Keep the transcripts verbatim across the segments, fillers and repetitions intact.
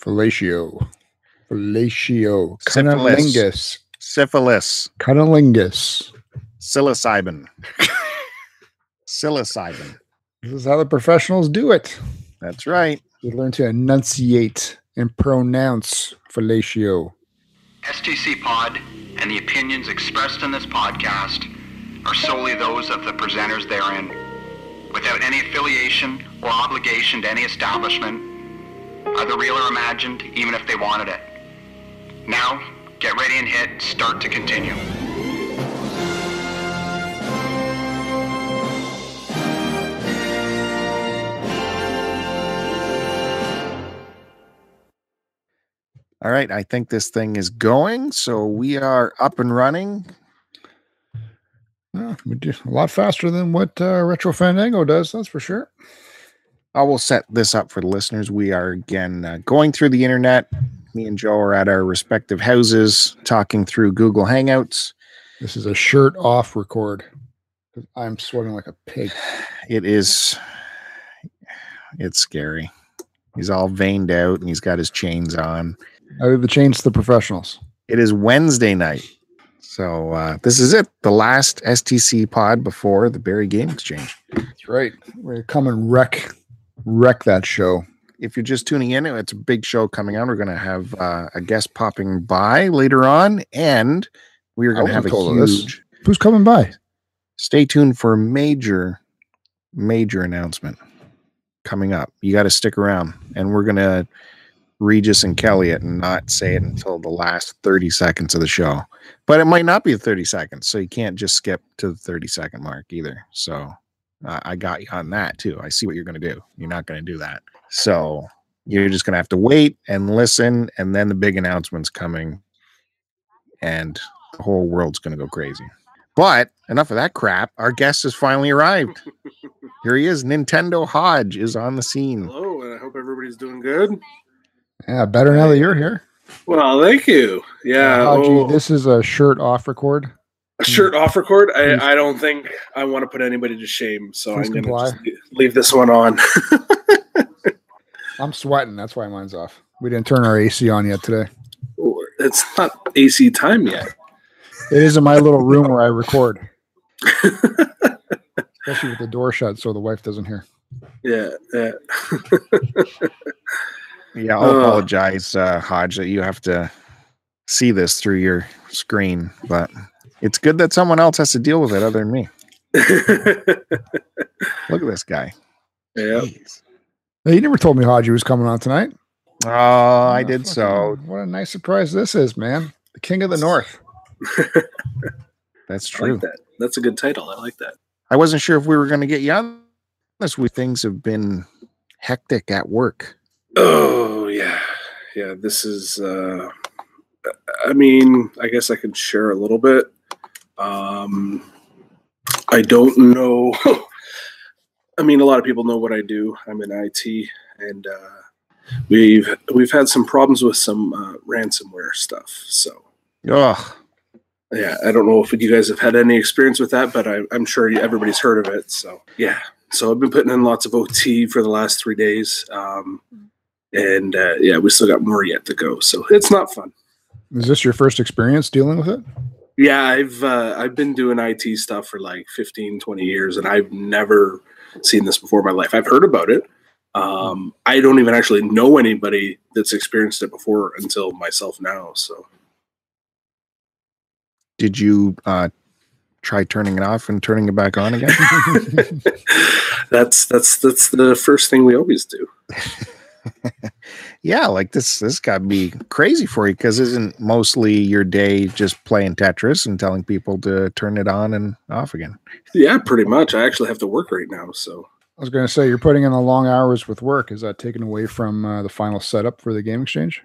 Fellatio. Fellatio. Cunnilingus. Syphilis. Cunnilingus. Psilocybin. Psilocybin. This is how the professionals do it. That's right. You learn to enunciate and pronounce fellatio. S T C pod and the opinions expressed in this podcast are solely those of the presenters therein, without any affiliation or obligation to any establishment, either real or imagined, even if they wanted it. Now, get ready and hit start to continue. All right, I think this thing is going, so we are up and running. Oh, we do a lot faster than what uh, Retro Fandango does, that's for sure. I will set this up for the listeners. We are, again, uh, going through the internet. Me and Joe are at our respective houses talking through Google Hangouts. This is a shirt-off record. I'm sweating like a pig. It is. It's scary. He's all veined out, and he's got his chains on. I leave the chains to the professionals. It is Wednesday night. So uh, this is it, the last S T C pod before the Barrie Game Exchange. That's right. We're going to come and wreck wreck that show. If you're just tuning in, it's a big show coming on. We're going to have uh, a guest popping by later on, and we're going to have a huge... Who's coming by? Stay tuned for a major, major announcement coming up. You got to stick around, and we're going to Regis and Kelly it and not say it until the last thirty seconds of the show. But it might not be thirty seconds, so you can't just skip to the thirty second mark either. So uh, I got you on that too. I see what you're going to do. You're not going to do that. So you're just going to have to wait and listen, and then the big announcement's coming, and the whole world's going to go crazy. But enough of that crap. Our guest has finally arrived. Here he is. Nintendo Hodge is on the scene. Hello, and I hope everybody's doing good. Yeah, better now that you're here. Well, thank you. Yeah. Uh, oh, gee, this is a shirt off record. A shirt off record? I, I don't think I want to put anybody to shame, so Please I'm going to leave this one on. I'm sweating. That's why mine's off. We didn't turn our A C on yet today. It's not A C time yet. It is in my little room where I record. Especially with the door shut so the wife doesn't hear. Yeah, yeah. Yeah, I'll uh, apologize, uh, Hodge, that you have to see this through your screen, but it's good that someone else has to deal with it other than me. Look at this guy. Yeah. Hey, you never told me Hodge was coming on tonight. Oh, uh, I did fucking, so. What a nice surprise this is, man. The King of the North. That's true. I like that. That's a good title. I like that. I wasn't sure if we were going to get you on this week. Things have been hectic at work. Oh, yeah. Yeah, this is, uh, I mean, I guess I can share a little bit. Um, I don't know. I mean, a lot of people know what I do. I'm in I T, and uh, we've we've had some problems with some uh, ransomware stuff. So, Ugh. yeah, I don't know if you guys have had any experience with that, but I, I'm sure everybody's heard of it. So, yeah. So I've been putting in lots of O T for the last three days. Um And uh, yeah, we still got more yet to go, so it's not fun. Is this your first experience dealing with it? Yeah, I've uh, I've been doing I T stuff for like fifteen, twenty years, and I've never seen this before in my life. I've heard about it. Um, I don't even actually know anybody that's experienced it before until myself now. So, did you uh, try turning it off and turning it back on again? that's that's that's the first thing we always do. Yeah, like this this got to be crazy for you, because isn't mostly your day just playing Tetris and telling people to turn it on and off again? Yeah, pretty much. I actually have to work right now, so I was going to say, you're putting in the long hours with work. Is that taken away from uh, the final setup for the game exchange?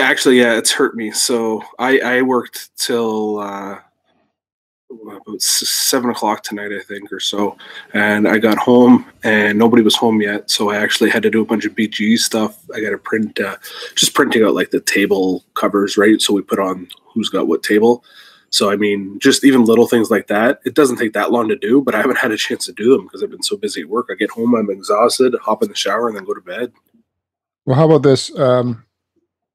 Actually, yeah, it's hurt me. So I, I worked till uh, about seven o'clock tonight, I think, or so. And I got home, and nobody was home yet, so I actually had to do a bunch of B G stuff. I got to print, uh, just printing out like the table covers, right? So we put on who's got what table. So I mean, just even little things like that. It doesn't take that long to do, but I haven't had a chance to do them because I've been so busy at work. I get home, I'm exhausted, hop in the shower, and then go to bed. Well, how about this? Um,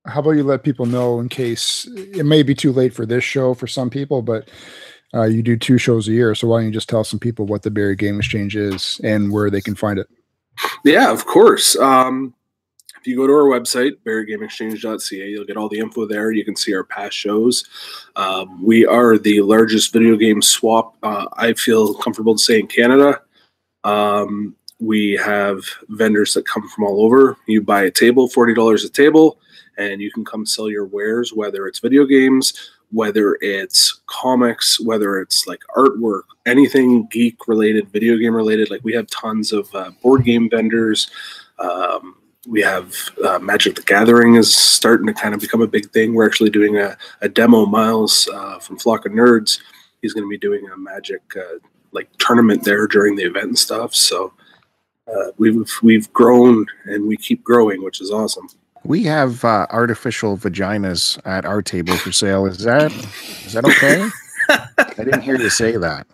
how about you let people know, in case it may be too late for this show for some people, but uh, you do two shows a year. So why don't you just tell some people what the Barrie Game Exchange is and where they can find it? Yeah, of course. Um, if you go to our website, barrie game exchange dot c a, you'll get all the info there. You can see our past shows. Um, we are the largest video game swap, uh, I feel comfortable to say, in Canada. Um, we have vendors that come from all over. You buy a table, forty dollars a table, and you can come sell your wares, whether it's video games, whether it's comics, whether it's like artwork, anything geek related, video game related. Like, we have tons of uh, board game vendors. Um, we have uh, Magic the Gathering is starting to kind of become a big thing. We're actually doing a, a demo. Miles uh, from Flock of Nerds, he's going to be doing a Magic uh, like tournament there during the event and stuff. So uh, we've we've grown and we keep growing, which is awesome. We have uh, artificial vaginas at our table for sale. Is that is that okay? I didn't hear you say that.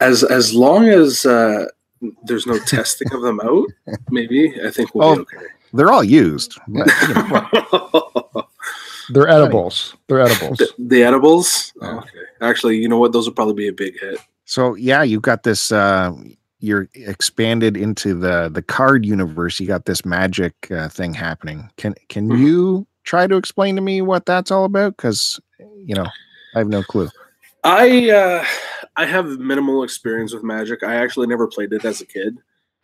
As as long as uh, there's no testing of them out, maybe I think we'll oh, be okay. They're all used. But, you know, they're edibles. They're edibles. The, the edibles. Oh, okay. Actually, you know what? Those will probably be a big hit. So yeah, you got this. Uh, You're expanded into the, the card universe. You got this magic uh, thing happening. Can can mm-hmm. you try to explain to me what that's all about? Because, you know, I have no clue. I uh, I have minimal experience with Magic. I actually never played it as a kid.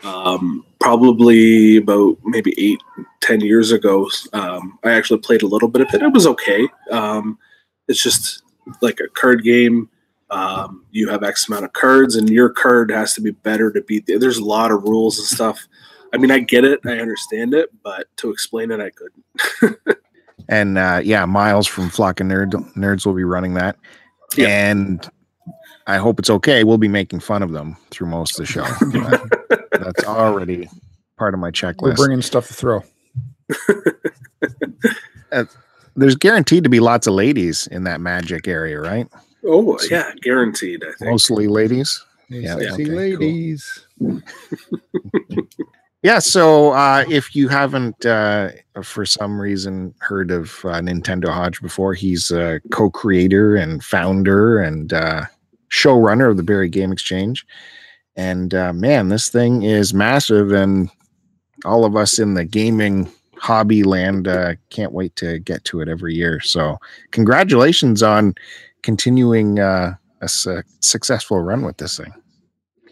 Um, probably about maybe eight, ten years ago, um, I actually played a little bit of it. It was okay. Um, it's just like a card game. Um, you have X amount of cards, and your card has to be better to beat the, there's a lot of rules and stuff. I mean, I get it. I understand it, but to explain it, I couldn't. And, uh, yeah, Miles from Flock of Nerd, Nerds will be running that. Yeah. And I hope it's okay. We'll be making fun of them through most of the show. That's already part of my checklist. We're bringing stuff to throw. uh, there's guaranteed to be lots of ladies in that magic area, right? Oh, so yeah, guaranteed, I think. Mostly ladies. Yeah, yeah. Okay, ladies. Cool. Yeah, so uh, if you haven't, uh, for some reason, heard of uh, Nintendo Hodge before, he's a co-creator and founder and uh, showrunner of the Barrie Game Exchange. And, uh, man, this thing is massive, and all of us in the gaming hobby land uh, can't wait to get to it every year. So congratulations on continuing uh, a su- successful run with this thing.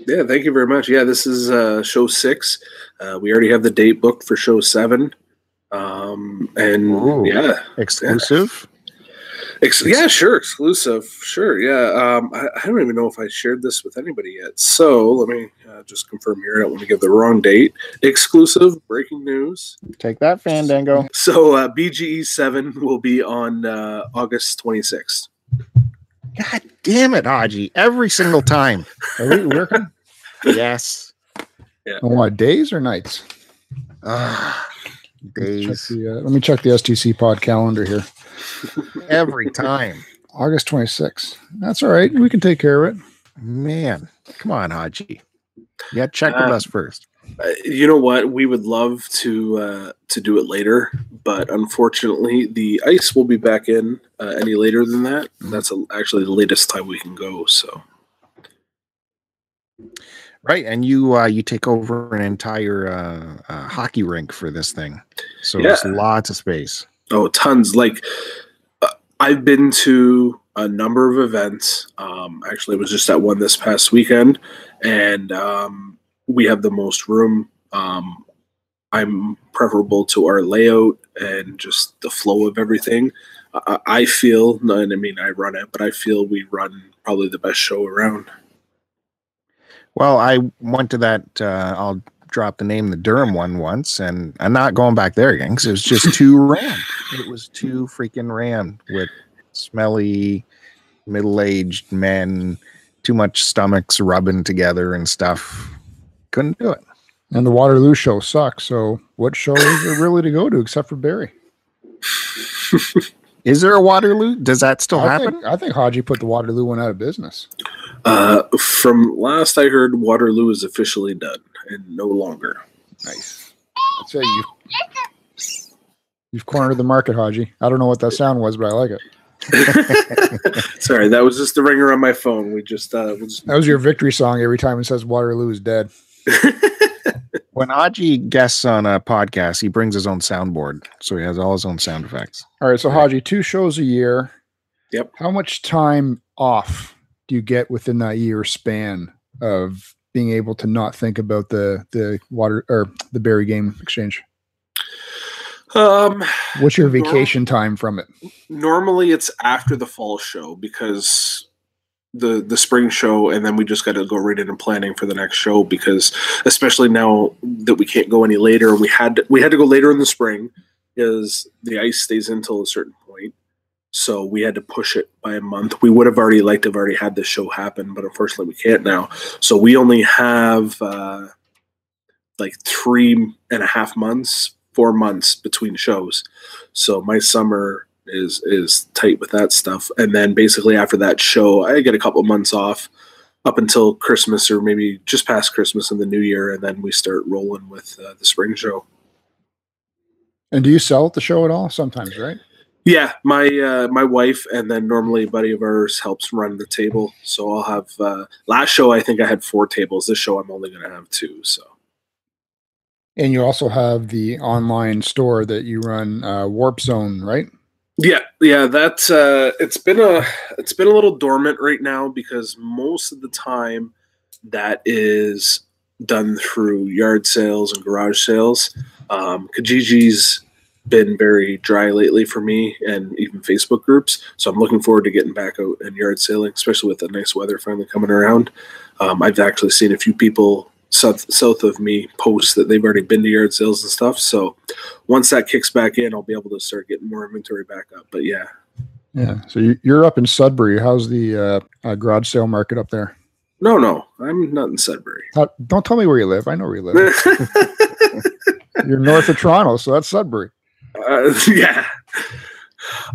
Yeah, thank you very much. Yeah, this is uh, show six. Uh, we already have the date booked for show seven. Um, and Ooh, yeah, exclusive. Yeah. Ex- yeah, sure, exclusive, sure. Yeah, um, I, I don't even know if I shared this with anybody yet. So let me uh, just confirm here. I don't want to give the wrong date. Exclusive breaking news. Take that, Fandango. So uh, B G E seven will be on uh, August twenty sixth. God damn it, Haji. Every single time. Are we working? Yes. Yeah. Oh, what, days or nights? Uh, days. Let me, the, uh, let me check the S T C pod calendar here. Every time. August twenty-sixth. That's all right. We can take care of it. Man. Come on, Haji. You got to check with uh, us first. You know what? We would love to uh, to do it later, but unfortunately, the ice will be back in uh, any later than that. That's a, actually the latest time we can go. So, right, and you uh, you take over an entire uh, uh, hockey rink for this thing, so yeah. There's lots of space. Oh, tons! Like uh, I've been to a number of events. Um, actually, I was just at one this past weekend, and. Um, We have the most room. Um, I'm preferable to our layout and just the flow of everything. I, I feel, and I mean, I run it, but I feel we run probably the best show around. Well, I went to that, uh, I'll drop the name, the Durham one once, and I'm not going back there again because it was just too rammed. It was too freaking rammed with smelly, middle-aged men, too much stomachs rubbing together and stuff. Couldn't do it. And the Waterloo show sucks, so what show is there really to go to except for Barrie? Is there a Waterloo? Does that still I happen? Think, I think Haji put the Waterloo one out of business. Uh, from last I heard, Waterloo is officially done and no longer. Nice. That's right. You, You've cornered the market, Haji. I don't know what that sound was, but I like it. Sorry, that was just the ringer on my phone. We just, uh, we'll just... That was your victory song every time it says Waterloo is dead. When Haji guests on a podcast, he brings his own soundboard, so he has all his own sound effects. All right, so Haji, two shows a year. Yep. How much time off do you get within that year span of being able to not think about the the water or the Barrie Game Exchange? Um, What's your vacation norm- time from it? Normally, it's after the fall show because the the spring show, and then we just got to go right into planning for the next show because, especially now that we can't go any later, we had to, we had to go later in the spring because the ice stays in till a certain point. So we had to push it by a month. We would have already liked to have already had this show happen, but unfortunately we can't now. So we only have uh, like three and a half months, four months between shows. So my summer is is tight with that stuff. And then basically after that show, I get a couple of months off up until Christmas or maybe just past Christmas and the new year. And then we start rolling with uh, the spring show. And do you sell at the show at all? Sometimes, right? Yeah, my uh, my wife and then normally a buddy of ours helps run the table. So I'll have uh, last show I think I had four tables. This show I'm only going to have two. So, and you also have the online store that you run, uh, Warp Zone, right? Yeah, yeah. That's uh, it's been a it's been a little dormant right now because most of the time that is done through yard sales and garage sales. Um, Kijiji's been very dry lately for me and even Facebook groups. So I'm looking forward to getting back out and yard sailing, especially with the nice weather finally coming around. Um, I've actually seen a few people south, south of me post that they've already been to yard sales and stuff. So once that kicks back in, I'll be able to start getting more inventory back up. But yeah. Yeah. So you're up in Sudbury. How's the uh, uh, garage sale market up there? No, no, I'm not in Sudbury. Uh, don't tell me where you live. I know where you live. You're north of Toronto. So that's Sudbury. Uh, yeah.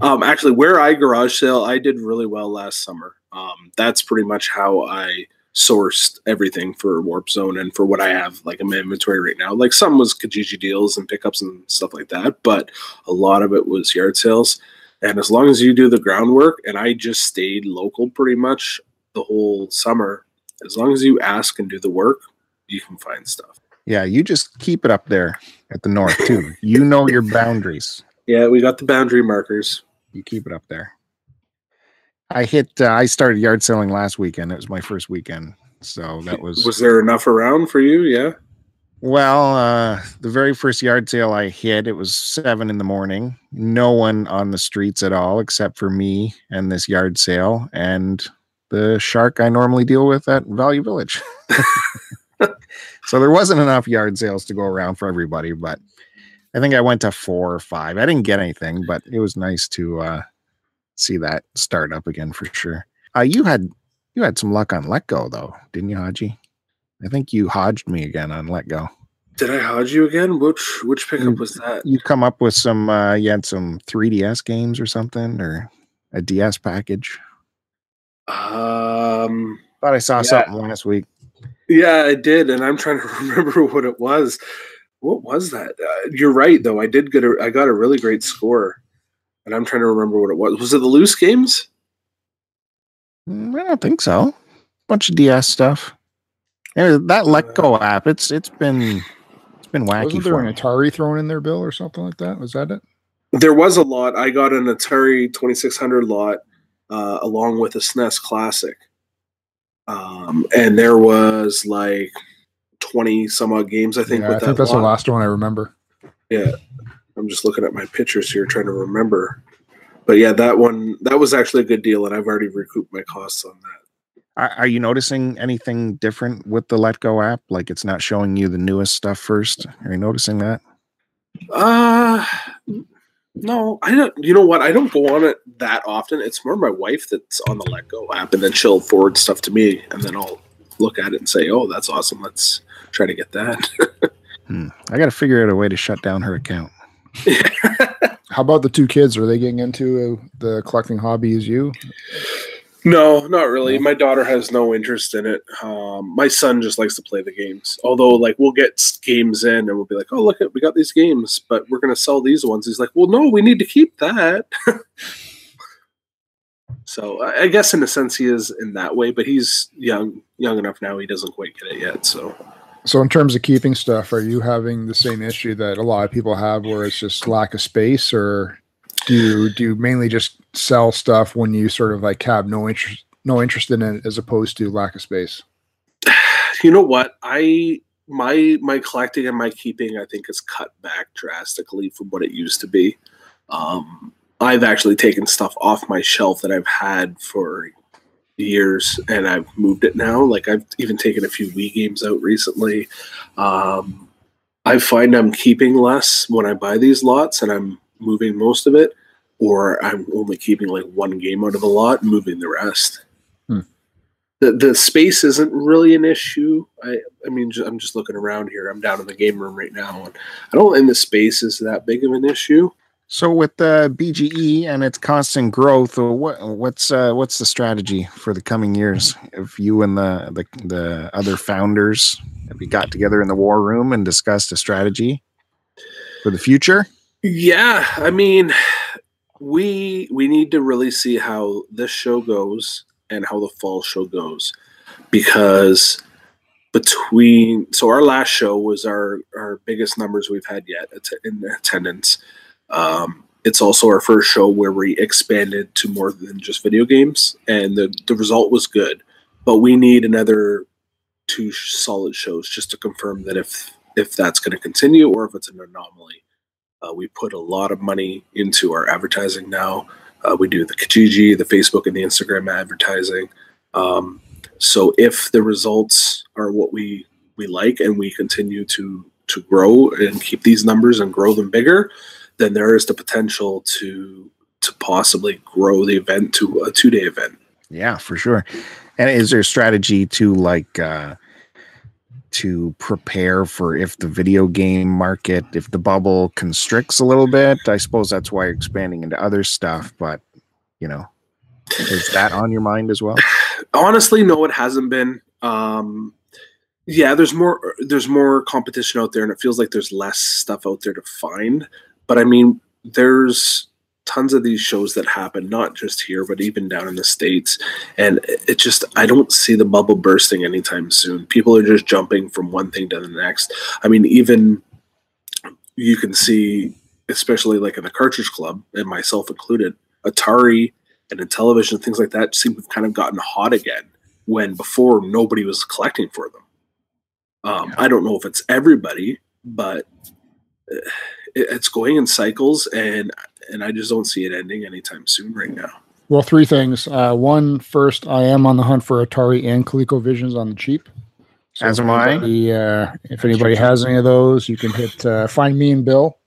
Um, actually, where I garage sale, I did really well last summer. Um, that's pretty much how I sourced everything for Warp Zone and for what I have like in my inventory right now. Like some was Kijiji deals and pickups and stuff like that, but a lot of it was yard sales. And as long as you do the groundwork, and I just stayed local pretty much the whole summer, as long as you ask and do the work, you can find stuff. Yeah, you just keep it up there at the north, too. You know your boundaries. Yeah, we got the boundary markers. You keep it up there. I hit, uh, I started yard selling last weekend. It was my first weekend. So that was... Was there enough around for you? Yeah. Well, uh, the very first yard sale I hit, it was seven in the morning. No one on the streets at all, except for me and this yard sale and the shark I normally deal with at Value Village. So there wasn't enough yard sales to go around for everybody, but I think I went to four or five. I didn't get anything, but it was nice to uh, see that start up again for sure. Uh, you had you had some luck on Let Go, though, didn't you, Haji? I think you hodged me again on Let Go. Did I hodge you again? Which which pickup was that? You come up with some, uh, you had some three D S games or something, or a D S package. Um, thought I saw yeah. something last week. Yeah, I did, and I'm trying to remember what it was. What was that? Uh, you're right, though. I did get a, I got a really great score, and I'm trying to remember what it was. Was it the loose games? I don't think so. Bunch of D S stuff. And that Let Go app, it's it's been it's been wacky. Wasn't there for an Atari thrown in there, Bill, or something like that? Was that it? There was a lot. I got an Atari twenty-six hundred lot uh, along with a S N E S Classic. Um, and there was like twenty some odd games, I think. Yeah, with I think that that's lot. The last one I remember. Yeah. I'm just looking at my pictures here, trying to remember. But yeah, that one, that was actually a good deal. And I've already recouped my costs on that. Are, are you noticing anything different with the Let Go app? Like it's not showing you the newest stuff first. Are you noticing that? Uh, No, I don't. You know what? I don't go on it that often. It's more my wife that's on the Let Go app, and then she'll forward stuff to me, and then I'll look at it and say, "Oh, that's awesome. Let's try to get that." hmm. I got to figure out a way to shut down her account. How about the two kids? Are they getting into the collecting hobby as you? No, not really. No. My daughter has no interest in it. Um, my son just likes to play the games. Although, like, we'll get games in and we'll be like, oh, look, we got these games, but we're going to sell these ones. He's like, well, no, we need to keep that. So I guess in a sense he is in that way, but he's young young enough now. He doesn't quite get it yet. So so in terms of keeping stuff, are you having the same issue that a lot of people have where it's just lack of space, or do you, do you mainly just sell stuff when you sort of like have no interest, no interest in it as opposed to lack of space? You know what? I my my collecting and my keeping, I think, is cut back drastically from what it used to be. Um I've actually taken stuff off my shelf that I've had for years, and I've moved it now. Like, I've even taken a few Wii games out recently. Um, I find I'm keeping less when I buy these lots, and I'm moving most of it, or I'm only keeping like one game out of a lot, moving the rest. Hmm. The the space isn't really an issue. I I mean, I'm just looking around here. I'm down in the game room right now, and I don't think the space is that big of an issue. So with the uh, B G E and its constant growth, what, what's uh, what's the strategy for the coming years? If you and the, the the other founders, have you got together in the war room and discussed a strategy for the future? Yeah, I mean, we we need to really see how this show goes and how the fall show goes, because between so our last show was our, our biggest numbers we've had yet in attendance. Um, it's also our first show where we expanded to more than just video games, and the, the result was good. But we need another two sh- solid shows just to confirm that if if that's going to continue or if it's an anomaly. Uh, we put a lot of money into our advertising now. Uh, we do the Kijiji, the Facebook, and the Instagram advertising. Um, so if the results are what we, we like and we continue to to grow and keep these numbers and grow them bigger, then there is the potential to to possibly grow the event to a two-day event. Yeah, for sure. And is there a strategy to like uh, to prepare for if the video game market, if the bubble constricts a little bit? I suppose that's why you're expanding into other stuff, but you know, is that on your mind as well? Honestly, no, it hasn't been. Um, yeah, there's more there's more competition out there, and it feels like there's less stuff out there to find. But I mean, there's tons of these shows that happen, not just here, but even down in the States. And it just, I don't see the bubble bursting anytime soon. People are just jumping from one thing to the next. I mean, even you can see, especially like in the Cartridge Club, and myself included, Atari and Intellivision, things like that seem to have kind of gotten hot again, when before nobody was collecting for them. Um, yeah. I don't know if it's everybody, but Uh, it's going in cycles, and and I just don't see it ending anytime soon right now. Well, three things. Uh, one, first, I am on the hunt for Atari and Coleco Visions on the cheap. So As am I. Uh, if anybody has any of those, you can hit uh, find me and Bill.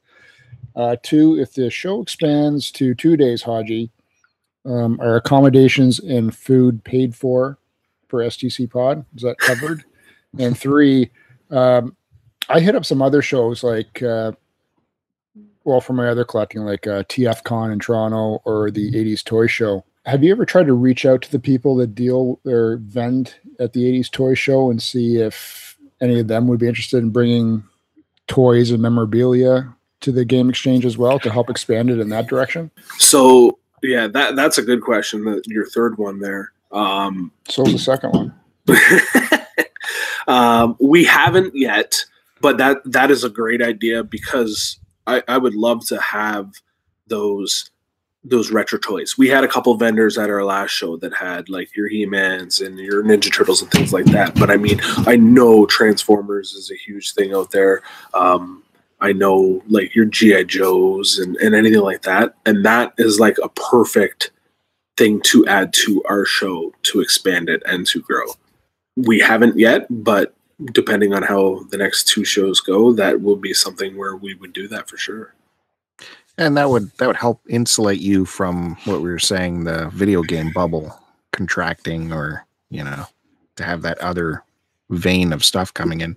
Uh, two, if the show expands to two days, Haji, um, are accommodations and food paid for for S T C pod? Is that covered? And three, um, I hit up some other shows like... Uh, Well, for my other collecting, like uh, T F Con in Toronto or the eighties Toy Show. Have you ever tried to reach out to the people that deal or vend at the eighties Toy Show and see if any of them would be interested in bringing toys and memorabilia to the Game Exchange as well to help expand it in that direction? So, yeah, that that's a good question, the, your third one there. Um, so is the second one. um, we haven't yet, but that that is a great idea, because I, I would love to have those those retro toys. We had a couple vendors at our last show that had like your He-Mans and your Ninja Turtles and things like that. But I mean, I know Transformers is a huge thing out there. Um, I know like your G I Joes and, and anything like that. And that is like a perfect thing to add to our show to expand it and to grow. We haven't yet, but depending on how the next two shows go, that will be something where we would do that for sure. And that would that would help insulate you from what we were saying, the video game bubble contracting, or, you know, to have that other vein of stuff coming in.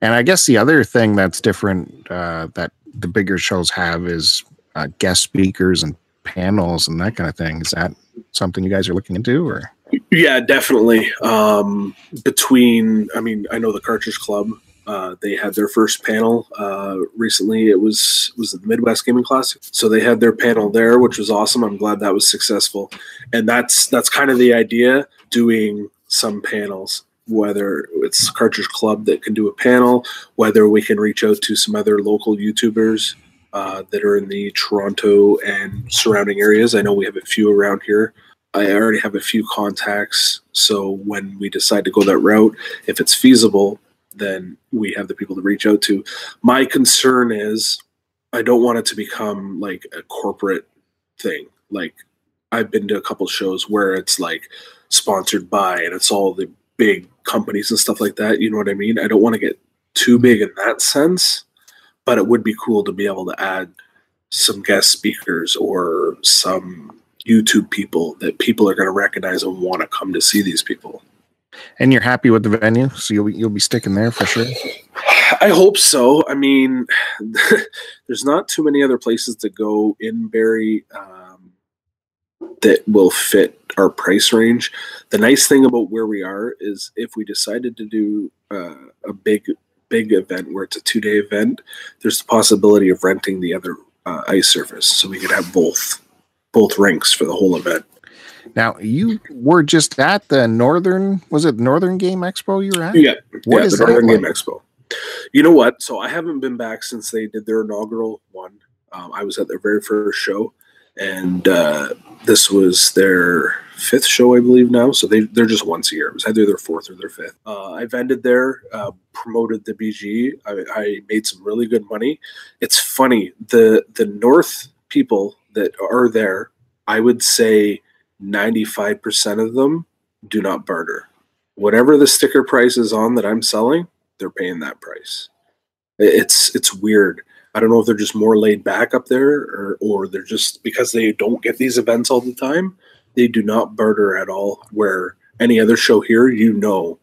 And I guess the other thing that's different uh, that the bigger shows have is uh, guest speakers and panels and that kind of thing. Is that something you guys are looking into, or? Yeah, definitely. Um, between, I mean, I know the Cartridge Club, uh, they had their first panel uh, recently. It was was the Midwest Gaming Classic, so they had their panel there, which was awesome. I'm glad that was successful, and that's that's kind of the idea. Doing some panels, whether it's Cartridge Club that can do a panel, whether we can reach out to some other local YouTubers uh, that are in the Toronto and surrounding areas. I know we have a few around here. I already have a few contacts, so when we decide to go that route, if it's feasible, then we have the people to reach out to. My concern is I don't want it to become like a corporate thing. Like, I've been to a couple shows where it's like sponsored by, and it's all the big companies and stuff like that. You know what I mean? I don't want to get too big in that sense, but it would be cool to be able to add some guest speakers or some YouTube people that people are going to recognize and want to come to see these people. And you're happy with the venue, so you'll be, you'll be sticking there for sure? I hope so. I mean, there's not too many other places to go in Barrie um, that will fit our price range. The nice thing about where we are is if we decided to do uh, a big, big event where it's a two-day event, there's the possibility of renting the other uh, ice surface, so we could have both both rinks for the whole event. Now, you were just at the Northern, was it Northern Game Expo you were at? Yeah, what yeah, is the Northern that Game like? Expo. You know what? So I haven't been back since they did their inaugural one. Um, I was at their very first show, and uh, this was their fifth show, I believe, now. So they, they're just once a year. It was either their fourth or their fifth. Uh, I vended there, uh, promoted the B G. I, I made some really good money. It's funny, the the North people that are there, I would say ninety-five percent of them do not barter. Whatever the sticker price is on that I'm selling, they're paying that price. It's it's weird. I don't know if they're just more laid back up there, or, or they're just, because they don't get these events all the time, they do not barter at all, where any other show here, you know,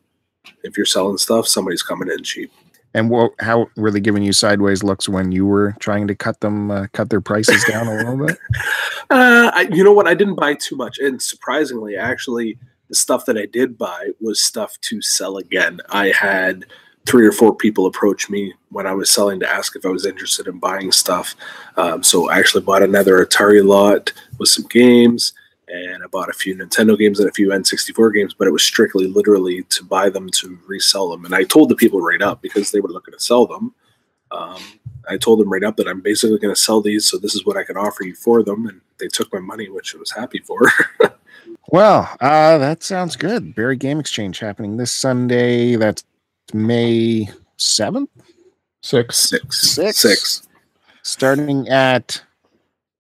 if you're selling stuff, somebody's coming in cheap. And what, how were they giving you sideways looks when you were trying to cut them, uh, cut their prices down a little bit? Uh, I, you know what? I didn't buy too much. And surprisingly, actually, the stuff that I did buy was stuff to sell again. I had three or four people approach me when I was selling to ask if I was interested in buying stuff. Um, so I actually bought another Atari lot with some games, and I bought a few Nintendo games and a few N sixty-four games, but it was strictly literally to buy them, to resell them. And I told the people right up, because they were looking to sell them. Um, I told them right up that I'm basically going to sell these, so this is what I can offer you for them. And they took my money, which I was happy for. Well, uh, that sounds good. Barrie Game Exchange happening this Sunday. That's May seventh? Six. Six. Six. Six. Starting at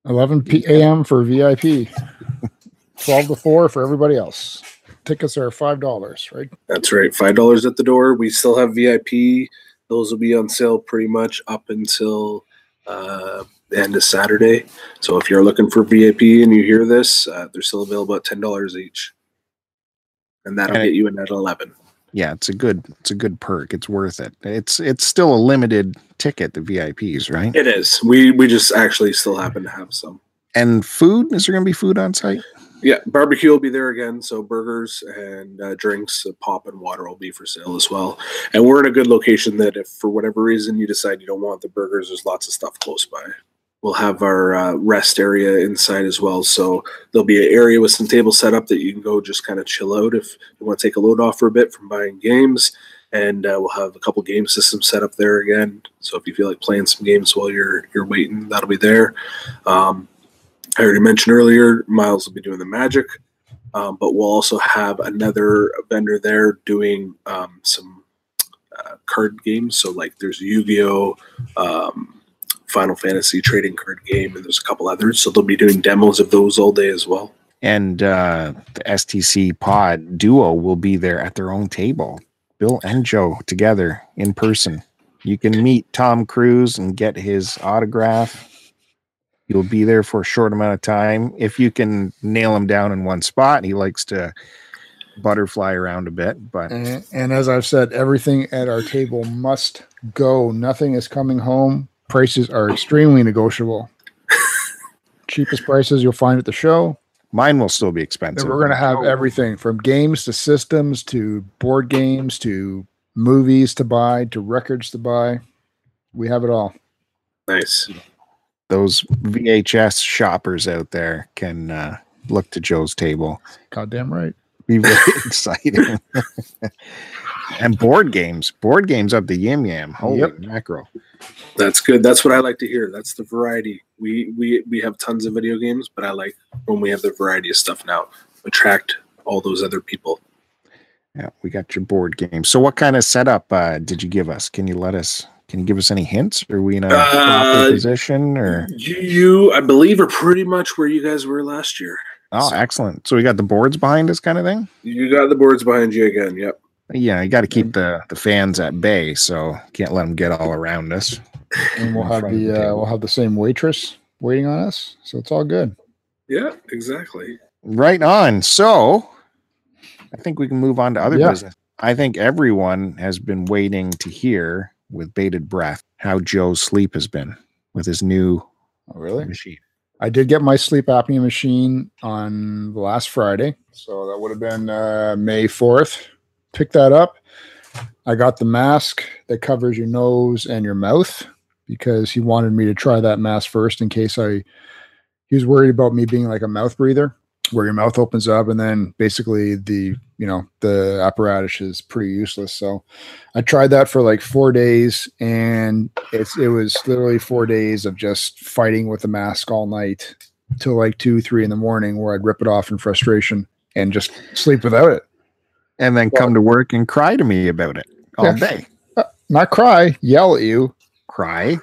eleven p.m. for V I P. twelve to four for everybody else. Tickets are five dollars, right? That's right. five dollars at the door. We still have V I P. Those will be on sale pretty much up until uh, the end of Saturday. So if you're looking for V I P and you hear this, uh, they're still available at ten dollars each. And that'll and get you in at eleven. Yeah, it's a good it's a good perk. It's worth it. It's it's still a limited ticket, the V I Ps, right? It is. We we just actually still happen to have some. And food? Is there going to be food on site? Yeah, barbecue will be there again, so burgers and uh, drinks, uh, pop and water will be for sale as well. And we're in a good location that if for whatever reason you decide you don't want the burgers, there's lots of stuff close by. We'll have our uh, rest area inside as well, so there'll be an area with some tables set up that you can go just kind of chill out if you want to take a load off for a bit from buying games. And uh, we'll have a couple game systems set up there again, so if you feel like playing some games while you're you're waiting, that'll be there. Um, I already mentioned earlier, Miles will be doing the magic, um, but we'll also have another vendor there doing um, some uh, card games. So, like, there's Yu-Gi-Oh, um, Final Fantasy trading card game, and there's a couple others. So they'll be doing demos of those all day as well. And uh, the S T C pod duo will be there at their own table, Bill and Joe together in person. You can meet Tom Cruise and get his autograph. You'll be there for a short amount of time. If you can nail him down in one spot, he likes to butterfly around a bit. But and, and as I've said, everything at our table must go. Nothing is coming home. Prices are extremely negotiable. Cheapest prices you'll find at the show. Mine will still be expensive. We're going to have everything from games to systems to board games to movies to buy to records to buy. We have it all. Nice. Those V H S shoppers out there can uh, look to Joe's table. Goddamn right. Be very exciting. And board games. Board games up the yim yam. Holy yep. mackerel. That's good. That's what I like to hear. That's the variety. We we we have tons of video games, but I like when we have the variety of stuff now. Attract all those other people. Yeah, we got your board game. So what kind of setup uh, did you give us? Can you let us can you give us any hints? Are we in a proper uh, position or you I believe are pretty much where you guys were last year. Oh, so. Excellent. So we got the boards behind us kind of thing? You got the boards behind you again, yep. Yeah, you got to keep the, the fans at bay, so can't let them get all around us. And we'll have the uh, we'll have the same waitress waiting on us, so it's all good. Yeah, exactly. Right on. So I think we can move on to other yeah. business. I think everyone has been waiting to hear with bated breath how Joe's sleep has been with his new oh, really? machine. I did get my sleep apnea machine on last Friday, so that would have been uh, May fourth. Pick that up. I got the mask that covers your nose and your mouth because he wanted me to try that mask first in case I, he was worried about me being like a mouth breather where your mouth opens up and then basically the, you know, the apparatus is pretty useless. So I tried that for like four days and it's, it was literally four days of just fighting with the mask all night till like two, three in the morning where I'd rip it off in frustration and just sleep without it. And then come to work and cry to me about it all yeah. day. Uh, not cry, yell at you. Cry.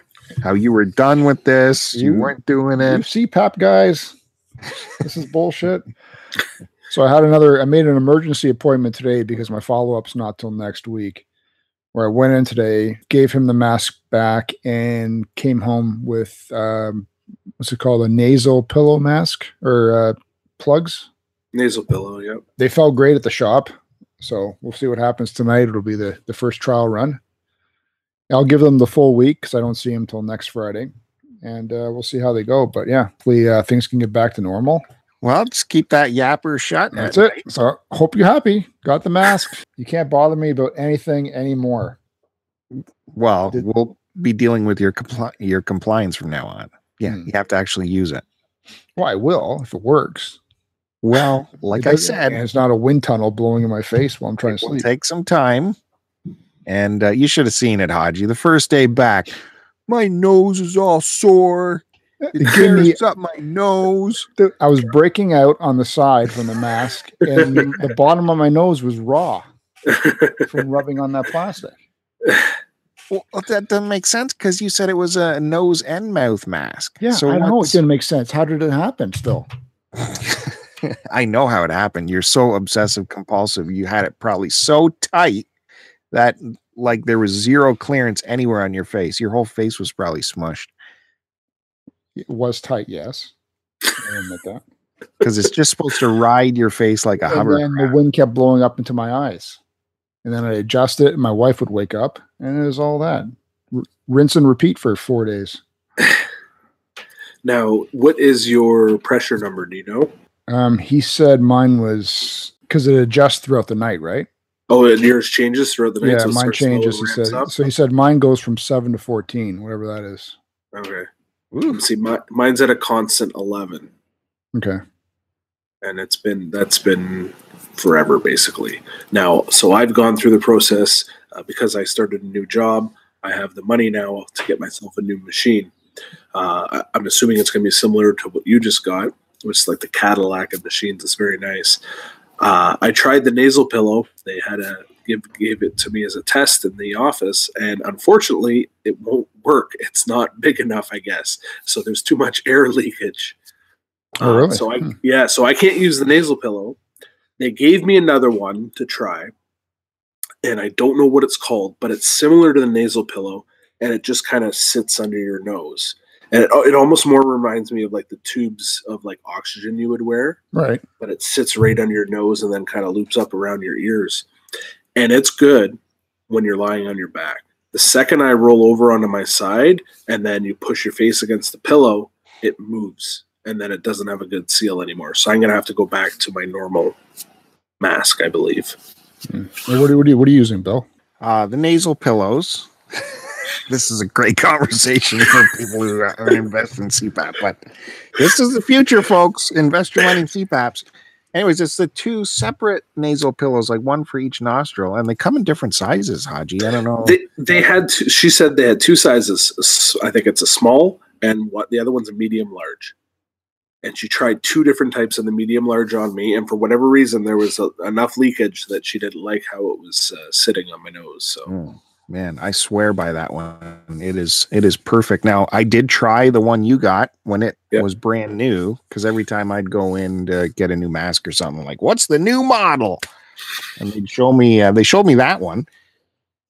How you were done with this. You, you weren't doing it. You C PAP guys. This is bullshit. So I had another, I made an emergency appointment today because my follow-up's not till next week. Where I went in today, gave him the mask back, and came home with, um, what's it called? A nasal pillow mask or uh, plugs? Nasal pillow, yep. They felt great at the shop. So we'll see what happens tonight. It'll be the, the first trial run. I'll give them the full week because I don't see them till next Friday. And uh, we'll see how they go. But yeah, hopefully uh, things can get back to normal. Well, just keep that yapper shut. That's it. Night. So hope you're happy. Got the mask. You can't bother me about anything anymore. Well, Did- we'll be dealing with your, compli- your compliance from now on. Yeah, mm. you have to actually use it. Well, I will if it works. Well, like I said, it's not a wind tunnel blowing in my face while I'm trying to sleep. Take some time. And uh, you should have seen it, Haji. The first day back, my nose is all sore. It tears up my nose. I was breaking out on the side from the mask, and the bottom of my nose was raw from rubbing on that plastic. Well, that doesn't make sense because you said it was a nose and mouth mask. Yeah, so I know it didn't make sense. How did it happen still? I know how it happened. You're so obsessive compulsive. You had it probably so tight that like there was zero clearance anywhere on your face. Your whole face was probably smushed. It was tight. Yes. I admit that. Cause it's just supposed to ride your face like a hovercraft. And then the wind kept blowing up into my eyes and then I adjusted it and my wife would wake up and it was all that R- rinse and repeat for four days. Now, what is your pressure number? Do you know? Um, he said mine was because it adjusts throughout the night, right? Oh, and yours changes throughout the night. Yeah, so mine changes. He said. Up. So he said mine goes from seven to fourteen, whatever that is. Okay. Ooh. See, my, mine's at a constant eleven. Okay. And it's been that's been forever, basically. Now, so I've gone through the process uh, because I started a new job. I have the money now to get myself a new machine. Uh, I, I'm assuming it's going to be similar to what you just got. Which is like the Cadillac of machines. It's very nice. Uh, I tried the nasal pillow. They had a give gave it to me as a test in the office, and unfortunately, it won't work. It's not big enough, I guess. So there's too much air leakage. Oh, really? Uh, so I hmm. yeah, so I can't use the nasal pillow. They gave me another one to try, and I don't know what it's called, but it's similar to the nasal pillow, and it just kind of sits under your nose. And it, it almost more reminds me of like the tubes of like oxygen you would wear. Right. But it sits right under your nose and then kind of loops up around your ears. And it's good when you're lying on your back. The second I roll over onto my side and then you push your face against the pillow, it moves and then it doesn't have a good seal anymore. So I'm going to have to go back to my normal mask, I believe. Mm. Well, what, are, what, are you, what are you using, Bill? Uh, the nasal pillows. This is a great conversation for people who are investing in C PAP, but this is the future, folks. Invest your money in C PAPs. Anyways, it's the two separate nasal pillows, like one for each nostril, and they come in different sizes, Haji. I don't know. They, they had. Two, she said they had two sizes. I think it's a small, and what the other one's a medium large. And she tried two different types of the medium large on me, and for whatever reason, there was a, enough leakage that she didn't like how it was uh, sitting on my nose. So. Mm. Man, I swear by that one. It is it is perfect. Now, I did try the one you got when it yep. was brand new, because every time I'd go in to get a new mask or something, I'm like, what's the new model? And they'd show me, uh, they showed me that one,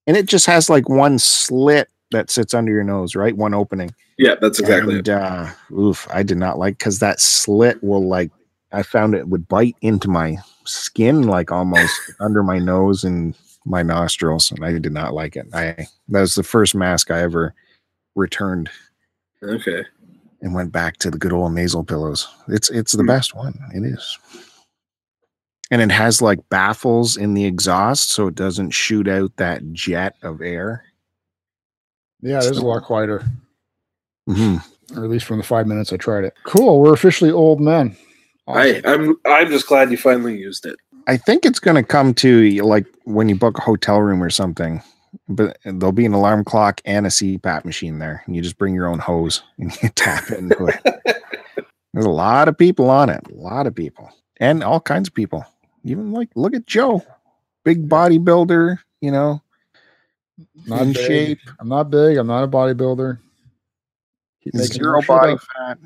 and it just has like one slit that sits under your nose, right? One opening. Yeah, that's exactly and, it. Uh, oof, I did not like, because that slit will like, I found it would bite into my skin, like almost under my nose and my nostrils, and I did not like it. I that was the first mask I ever returned. Okay. And went back to the good old nasal pillows. It's it's the mm. best one. It is. And it has like baffles in the exhaust, so it doesn't shoot out that jet of air. Yeah, it is a lot quieter. Mm-hmm. Or at least from the five minutes I tried it. Cool. We're officially old men. Awesome. I, I'm I'm just glad you finally used it. I think it's going to come to like when you book a hotel room or something, but there'll be an alarm clock and a C PAP machine there, and you just bring your own hose and you tap into it. There's a lot of people on it, a lot of people, and all kinds of people. Even like, look at Joe, big bodybuilder, you know, not in big. shape. I'm not big. I'm not a bodybuilder. Zero body fat.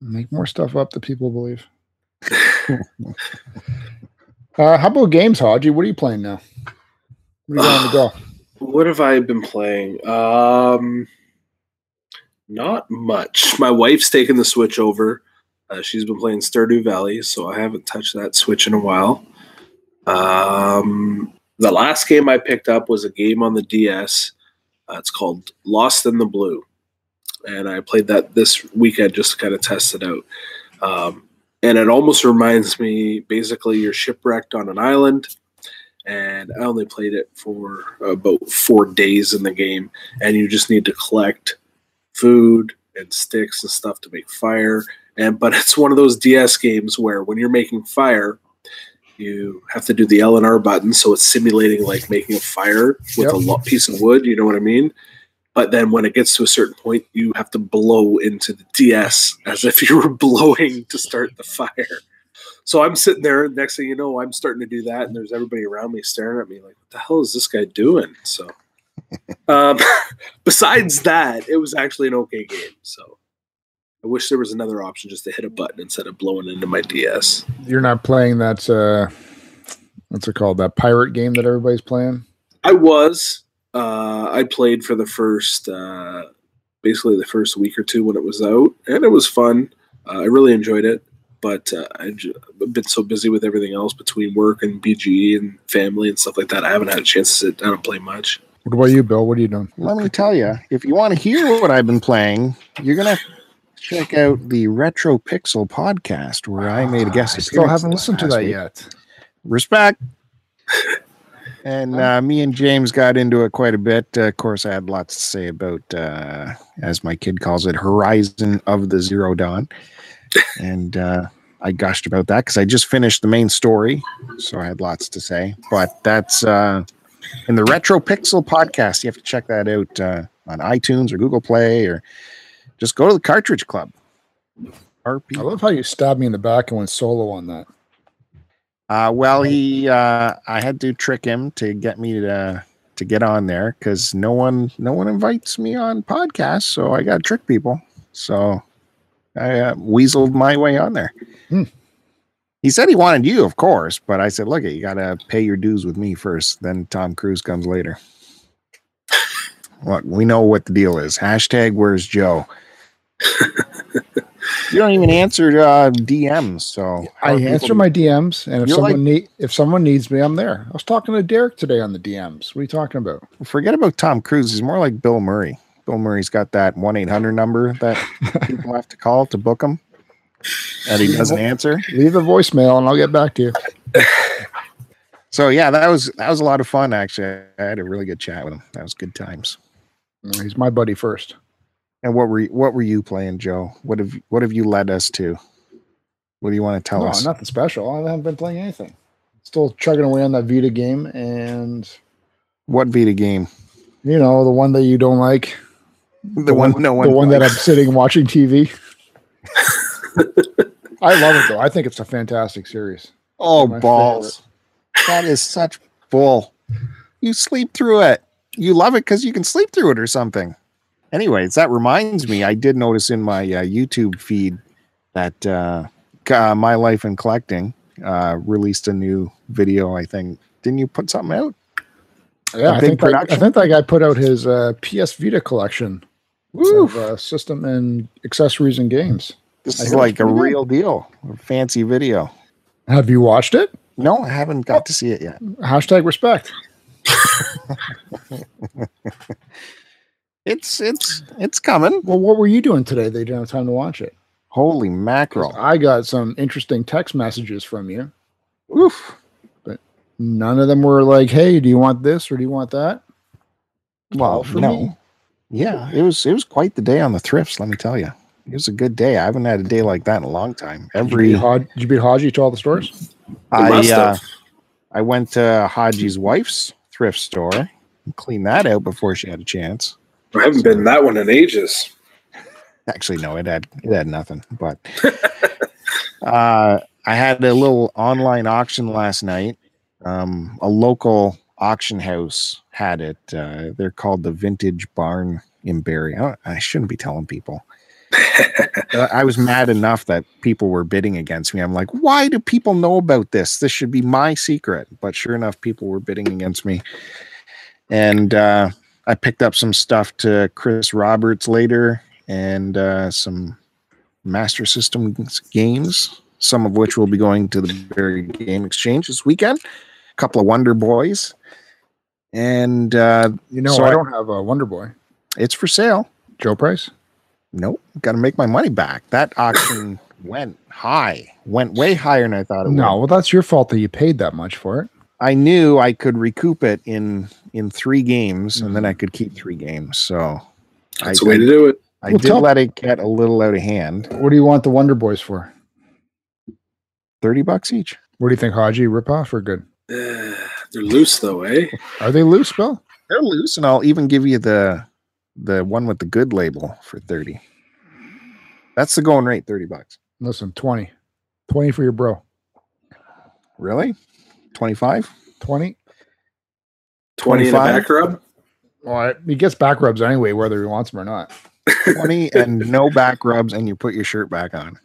Make more stuff up that people believe. Uh, how about games, Haji? What are you playing now? What are you going to go? What have I been playing? Um, not much. My wife's taken the Switch over. Uh, she's been playing Stardew Valley, so I haven't touched that Switch in a while. Um, the last game I picked up was a game on the D S. Uh, it's called Lost in the Blue. And I played that this weekend just to kind of test it out. Um, And it almost reminds me, basically, you're shipwrecked on an island, and I only played it for about four days in the game, and you just need to collect food and sticks and stuff to make fire. And but it's one of those D S games where when you're making fire, you have to do the L and R button, so it's simulating like making a fire with yep. a lo- piece of wood, you know what I mean? But then when it gets to a certain point, you have to blow into the D S as if you were blowing to start the fire. So I'm sitting there. Next thing you know, I'm starting to do that, and there's everybody around me staring at me like, what the hell is this guy doing? So um, besides that, it was actually an okay game. So I wish there was another option just to hit a button instead of blowing into my D S. You're not playing that, uh, what's it called, that pirate game that everybody's playing? I was. Uh, I played for the first, uh, basically the first week or two when it was out, and it was fun. Uh, I really enjoyed it, but uh, I've j- been so busy with everything else between work and B G E and family and stuff like that. I haven't had a chance to sit down and play much. What about you, Bill? What are you doing? Let me tell you, if you want to hear what I've been playing, you're going to check out the Retro Pixel podcast where I made a guest appearance. I still haven't listened to that yet. Respect. And uh, me and James got into it quite a bit. Uh, of course, I had lots to say about, uh, as my kid calls it, Horizon of the Zero Dawn. And uh, I gushed about that because I just finished the main story. So I had lots to say. But that's uh, in the Retro Pixel podcast. You have to check that out uh, on iTunes or Google Play, or just go to the Cartridge Club. R P. I love how you stabbed me in the back and went solo on that. Uh, well, he, uh, I had to trick him to get me to, to get on there because no one, no one invites me on podcasts. So I got to trick people. So I uh, weaseled my way on there. Hmm. He said he wanted you, of course, but I said, look, you got to pay your dues with me first. Then Tom Cruise comes later. Look, we know what the deal is. Hashtag where's Joe? You don't even answer uh, D Ms, so I answer my D Ms, and if someone like, need, if someone needs me, I'm there. I was talking to Derek today on the D Ms. What are you talking about? Forget about Tom Cruise. He's more like Bill Murray. Bill Murray's got that one eight hundred number that people have to call to book him. And he doesn't answer. Leave a voicemail, and I'll get back to you. So yeah, that was that was a lot of fun. Actually, I had a really good chat with him. That was good times. He's my buddy first. And what were you, what were you playing, Joe? What have what have you led us to? What do you want to tell no, us? Nothing special. I haven't been playing anything. Still chugging away on that Vita game. And what Vita game? You know, the one that you don't like. The, the one, one, no one. The one likes. That I'm sitting watching T V. I love it though. I think it's a fantastic series. Oh, balls! Favorite. That is such bull. You sleep through it. You love it because you can sleep through it or something. Anyways, that reminds me. I did notice in my uh, YouTube feed that uh, uh, My Life in Collecting uh, released a new video. I think didn't you put something out? Yeah, I think, that, I think that guy put out his uh, P S Vita collection of uh, system and accessories and games. This I is like a real good. deal, a fancy video. Have you watched it? No, I haven't got oh. to see it yet. Hashtag respect. It's it's it's coming. Well, what were you doing today? They didn't have time to watch it. Holy mackerel! I got some interesting text messages from you. Oof! But none of them were like, "Hey, do you want this or do you want that?" Well, for no. Me. Yeah, it was it was quite the day on the thrifts. Let me tell you, it was a good day. I haven't had a day like that in a long time. Every did you beat Haji to all the stores? I uh, I went to Haji's wife's thrift store and cleaned that out before she had a chance. I haven't been that one in ages. Actually, no, it had it had nothing. But uh, I had a little online auction last night. Um, a local auction house had it. Uh, they're called the Vintage Barn in Barrie. I, I shouldn't be telling people. I was mad enough that people were bidding against me. I'm like, why do people know about this? This should be my secret. But sure enough, people were bidding against me. And uh, I picked up some stuff to Chris Roberts later and uh, some Master System games, some of which will be going to the Barrie Game Exchange this weekend. A couple of Wonder Boys. And, uh, you know, so I don't I, have a Wonder Boy. It's for sale. Joe Price? Nope. Got to make my money back. That auction went high, went way higher than I thought it no, would. No, well, that's your fault that you paid that much for it. I knew I could recoup it in in three games, and then I could keep three games. So that's I the way did, to do it. I well, did let it get a little out of hand. What do you want the Wonder Boys for? Thirty bucks each. What do you think, Haji? Rip off or good? Uh, they're loose though, eh? Are they loose, Bill? They're loose, and I'll even give you the the one with the good label for thirty. That's the going rate, thirty bucks. Listen, twenty, twenty for your bro. Really? twenty-five? twenty? twenty and a back rub? Well, he gets back rubs anyway, whether he wants them or not. twenty and no back rubs, and you put your shirt back on.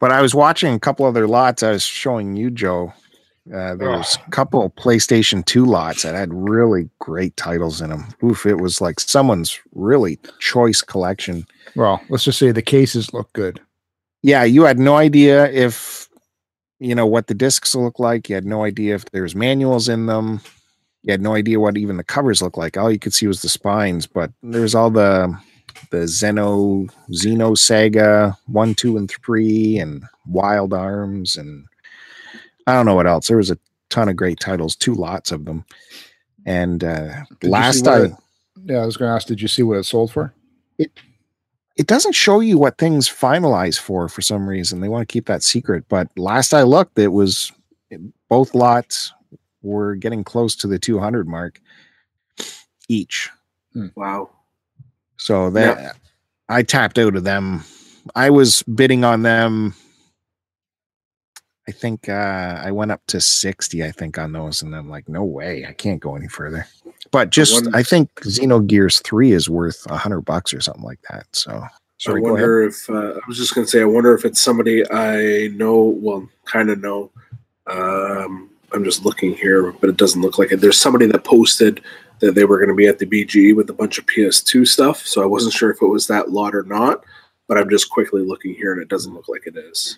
But I was watching a couple other lots. I was showing you, Joe. Uh, there was a couple PlayStation two lots that had really great titles in them. Oof, it was like someone's really choice collection. Well, let's just say the cases look good. Yeah, you had no idea if... You know what the discs look like. You had no idea if there's manuals in them. You had no idea what even the covers look like. All you could see was the spines, but there's all the the Xeno Xeno Saga one, two, and three, and Wild Arms, and I don't know what else. There was a ton of great titles, two lots of them. And uh, last I it, yeah, I was going to ask, did you see what it sold for? It It doesn't show you what things finalize for, for some reason. They want to keep that secret. But last I looked, it was both lots were getting close to the two hundred mark each. Wow. So that yeah. I tapped out of them. I was bidding on them. I think uh, I went up to sixty, I think, on those. And I'm like, no way. I can't go any further. But just, I, I think Xenogears three is worth a hundred bucks or something like that. So, so I wonder if uh, I was just going to say, I wonder if it's somebody I know. Well, kind of know. Um, I'm just looking here, but it doesn't look like it. There's somebody that posted that they were going to be at the B G E with a bunch of P S two stuff. So I wasn't sure if it was that lot or not. But I'm just quickly looking here, and it doesn't look like it is.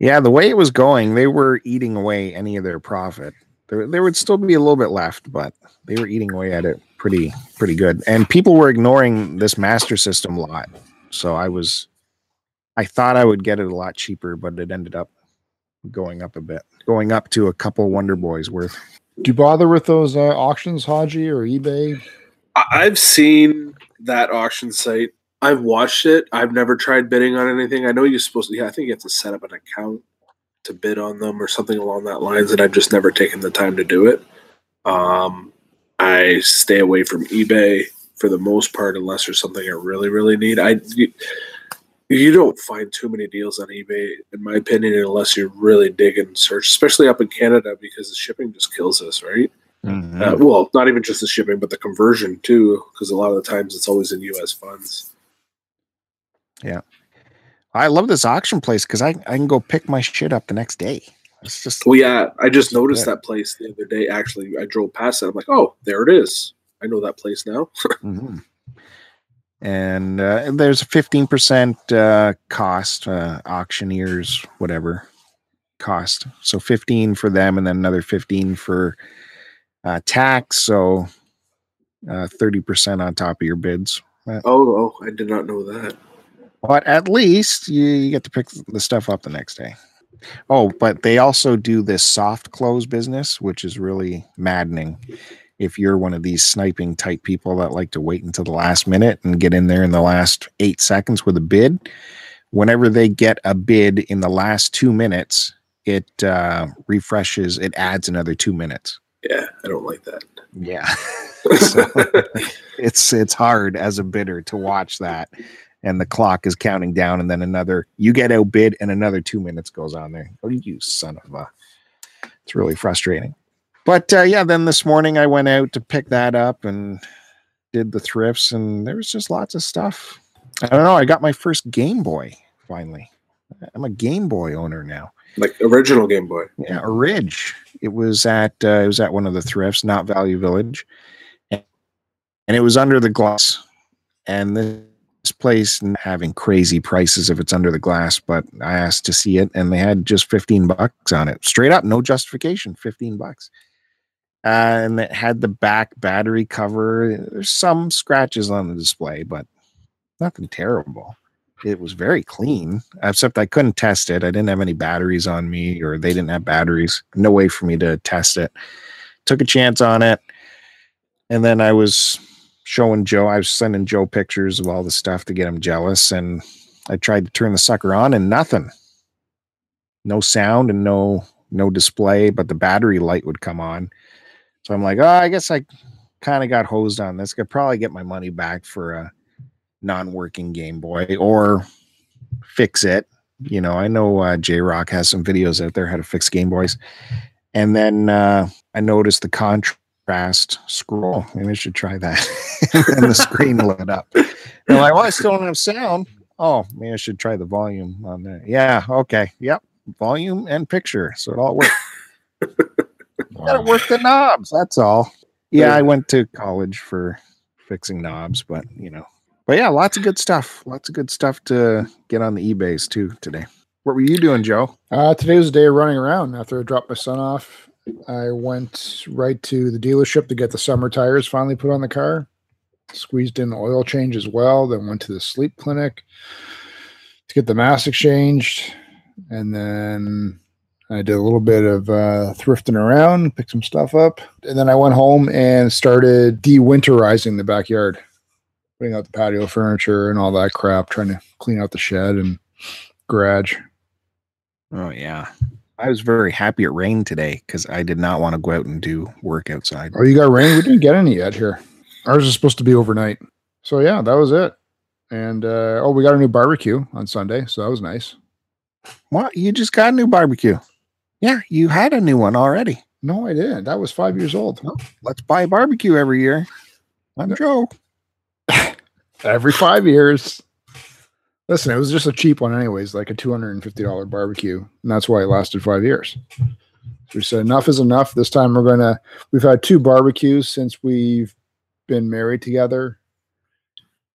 Yeah, the way it was going, they were eating away any of their profit. There, there would still be a little bit left, but they were eating away at it pretty, pretty good. And people were ignoring this Master System lot. So I was I thought I would get it a lot cheaper, but it ended up going up a bit, going up to a couple Wonder Boys worth. Do you bother with those uh, auctions, Hodgie, or eBay? I've seen that auction site. I've watched it. I've never tried bidding on anything. I know you're supposed to, yeah, I think you have to set up an account to bid on them or something along that lines, and I've just never taken the time to do it. Um, I stay away from eBay for the most part, unless there's something I really, really need. I, you, you don't find too many deals on eBay, in my opinion, unless you really dig and search, especially up in Canada, because the shipping just kills us, right? Mm-hmm. Uh, well, not even just the shipping, but the conversion too, because a lot of the times it's always in U S funds. Yeah. I love this auction place because I, I can go pick my shit up the next day. It's just well, yeah, I just noticed good. that place the other day. Actually, I drove past it. I'm like, oh, there it is. I know that place now. Mm-hmm. And uh, there's a fifteen percent uh, cost, uh, auctioneers, whatever cost. So fifteen for them and then another fifteen for uh, tax. So uh, thirty percent on top of your bids. But, oh, oh, I did not know that. But at least you, you get to pick the stuff up the next day. Oh, but they also do this soft close business, which is really maddening. If you're one of these sniping type people that like to wait until the last minute and get in there in the last eight seconds with a bid, whenever they get a bid in the last two minutes, it uh, refreshes, it adds another two minutes. Yeah, I don't like that. Yeah. So, it's it's hard as a bidder to watch that. And the clock is counting down, and then another, you get outbid, and another two minutes goes on there. Oh, you son of a. It's really frustrating. But uh, yeah, then this morning I went out to pick that up and did the thrifts, and there was just lots of stuff. I don't know. I got my first Game Boy finally. I'm a Game Boy owner now. Like original Game Boy. Yeah, orig. It was at uh, it was at one of the thrifts, not Value Village, and it was under the glass, and this. This place and having crazy prices if it's under the glass, but I asked to see it and they had just fifteen bucks on it. Straight up, no justification, fifteen bucks. Uh, and it had the back battery cover. There's some scratches on the display, but nothing terrible. It was very clean, except I couldn't test it. I didn't have any batteries on me, or they didn't have batteries. No way for me to test it. Took a chance on it. And then I was showing Joe, I was sending Joe pictures of all the stuff to get him jealous, and I tried to turn the sucker on and nothing. No sound and no no display, but the battery light would come on. So I'm like, oh, I guess I kind of got hosed on this. I could probably get my money back for a non-working Game Boy or fix it. You know, I know uh, J-Rock has some videos out there how to fix Game Boys. And then uh, I noticed the contract. Fast scroll. Maybe I should try that. And the screen lit up. They're like, well, I still don't have sound. Oh, maybe I should try the volume on that. Yeah, okay. Yep. Volume and picture. So it all worked. Wow. Gotta work the knobs. That's all. Yeah, I went to college for fixing knobs, but you know. But yeah, lots of good stuff. Lots of good stuff to get on the eBays too today. What were you doing, Joe? Uh today was a day of running around after I dropped my son off. I went right to the dealership to get the summer tires finally put on the car. Squeezed in the oil change as well. Then went to the sleep clinic to get the mass exchanged. And then I did a little bit of uh, thrifting around, picked some stuff up. And then I went home and started de-winterizing the backyard. Putting out the patio furniture and all that crap. Trying to clean out the shed and garage. Oh, yeah. I was very happy it rained today because I did not want to go out and do work outside. Oh, you got rain? We didn't get any yet here. Ours is supposed to be overnight. So, yeah, that was it. And, uh, oh, we got a new barbecue on Sunday. So that was nice. What? You just got a new barbecue? Yeah, you had a new one already. No, I didn't. That was five years old. Well, let's buy a barbecue every year. I'm Joe. Every five years. Listen, it was just a cheap one anyways, like a two hundred fifty dollars barbecue, and that's why it lasted five years. So we said enough is enough. This time we're going to – we've had two barbecues since we've been married together,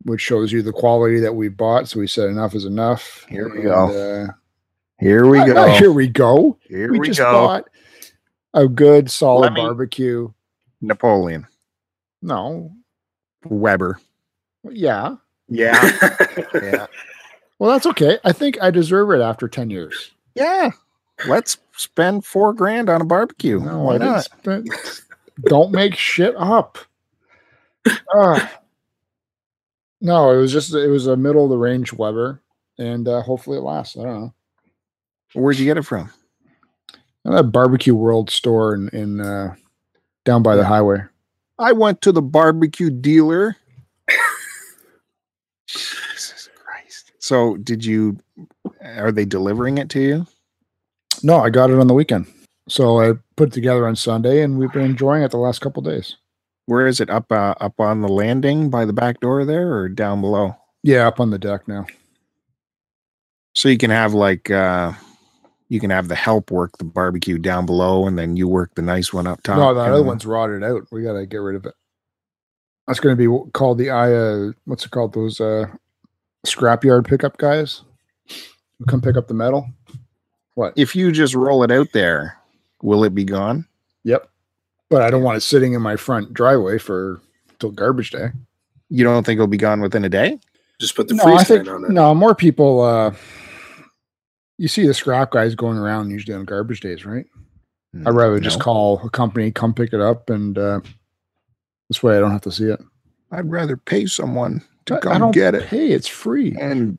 which shows you the quality that we bought. So we said enough is enough. Here we and, go. Uh, here we go. Not, here we go. Here we, we just go. Bought a good, solid Lemmy. Barbecue. Napoleon. No. Weber. Yeah. Yeah. Yeah. Well, that's okay. I think I deserve it after ten years. Yeah. Let's spend four grand on a barbecue. No, why not? Spend, don't make shit up. Uh, no, it was just, it was a middle of the range Weber, and uh, hopefully it lasts. I don't know. Where'd you get it from? That Barbecue World store in, in uh, down by the highway. I went to the barbecue dealer. Jesus Christ. So did you, are they delivering it to you? No, I got it on the weekend. So I put it together on Sunday, and we've been enjoying it the last couple of days. Where is it? Up uh, up on the landing by the back door there, or down below? Yeah, up on the deck now. So you can have like... Uh, you can have the help work the barbecue down below, and then you work the nice one up top. No, that other one's rotted out. We got to get rid of it. That's going to be called the I. Uh, what's it called? Those uh, scrapyard pickup guys who come pick up the metal. What? If you just roll it out there, will it be gone? Yep. But I don't want it sitting in my front driveway for till garbage day. You don't think it'll be gone within a day? Just put the no, freeze thing on it. No, more people. Uh, You see the scrap guys going around usually on garbage days, right? Mm, I'd rather no. just call a company, come pick it up, and uh, this way I don't have to see it. I'd rather pay someone to I, come I don't get it. Hey, it's free. And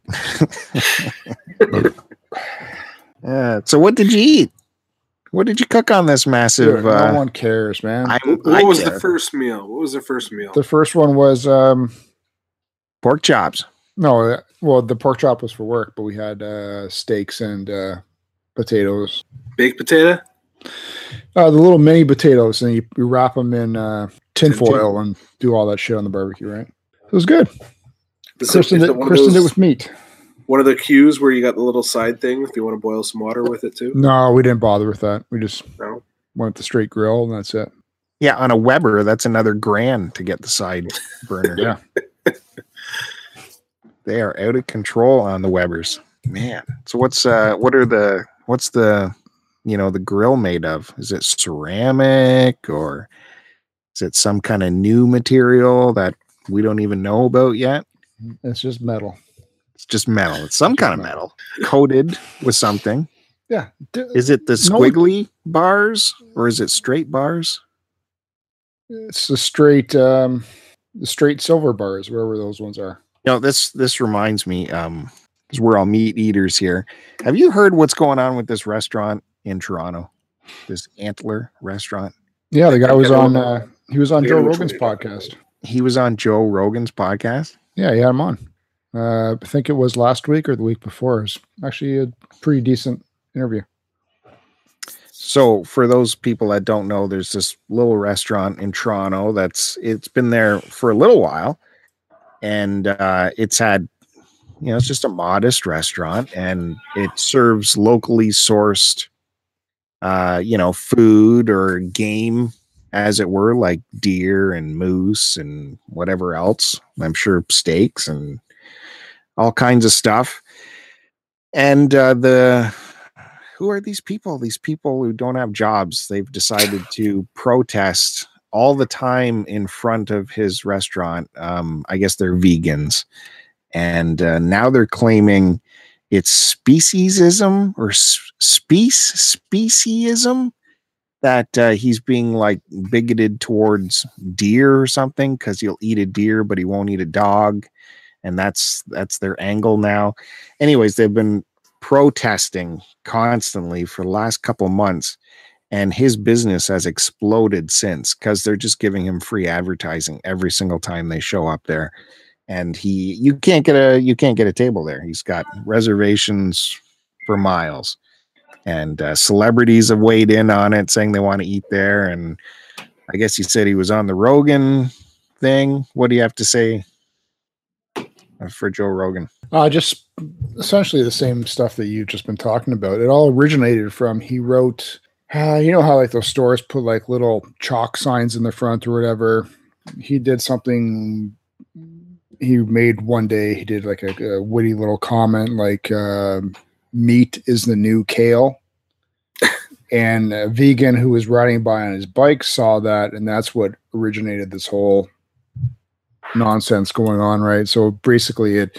yeah. So what did you eat? What did you cook on this massive? Dude, no uh, one cares, man. I, what I was care. the first meal? What was the first meal? The first one was um, pork chops. No, well, the pork chop was for work, but we had uh, steaks and uh, potatoes. Baked potato? Uh, the little mini potatoes, and you, you wrap them in uh, tinfoil and do all that shit on the barbecue, right? It was good. Is Kristen did it with meat. One of the cues where you got the little side thing, if you want to boil some water with it too? No, we didn't bother with that. We just no. went to straight grill, and that's it. Yeah, on a Weber, that's another grand to get the side burner. Yeah. They are out of control on the Webers, man. So what's uh, what are the what's the you know the grill made of? Is it ceramic, or is it some kind of new material that we don't even know about yet? It's just metal. It's just metal. It's some it's kind of metal. metal coated with something. Yeah. Is it the squiggly no. bars, or is it straight bars? It's the straight um, the straight silver bars, wherever those ones are. You know, this this reminds me, um, because we're all meat eaters here. Have you heard what's going on with this restaurant in Toronto? This Antler restaurant? Yeah, the guy was on, uh, he was on Joe Rogan's podcast. He was on Joe Rogan's podcast? Yeah, he had him on. Uh, I think it was last week or the week before. It was actually a pretty decent interview. So for those people that don't know, there's this little restaurant in Toronto that's, it's been there for a little while. And uh, it's had, you know, it's just a modest restaurant, and it serves locally sourced, uh, you know, food or game, as it were, like deer and moose and whatever else. I'm sure steaks and all kinds of stuff. And uh, the who are these people? These people who don't have jobs. They've decided to protest all the time in front of his restaurant. Um, I guess they're vegans. And uh, now they're claiming it's speciesism or sp- species speciesism that uh, he's being like bigoted towards deer or something, because he'll eat a deer, but he won't eat a dog. And that's, that's their angle now. Anyways, they've been protesting constantly for the last couple months. And his business has exploded since, because they're just giving him free advertising every single time they show up there. And he, you can't get a, you can't get a table there. He's got reservations for miles, and uh, celebrities have weighed in on it saying they want to eat there. And I guess he said he was on the Rogan thing. What do you have to say for Joe Rogan? Uh, just essentially the same stuff that you've just been talking about. It all originated from, he wrote, Uh, you know how like those stores put like little chalk signs in the front or whatever? He did something he made one day. He did like a, a witty little comment like uh, meat is the new kale. And a vegan who was riding by on his bike saw that. And that's what originated this whole nonsense going on, right? So basically it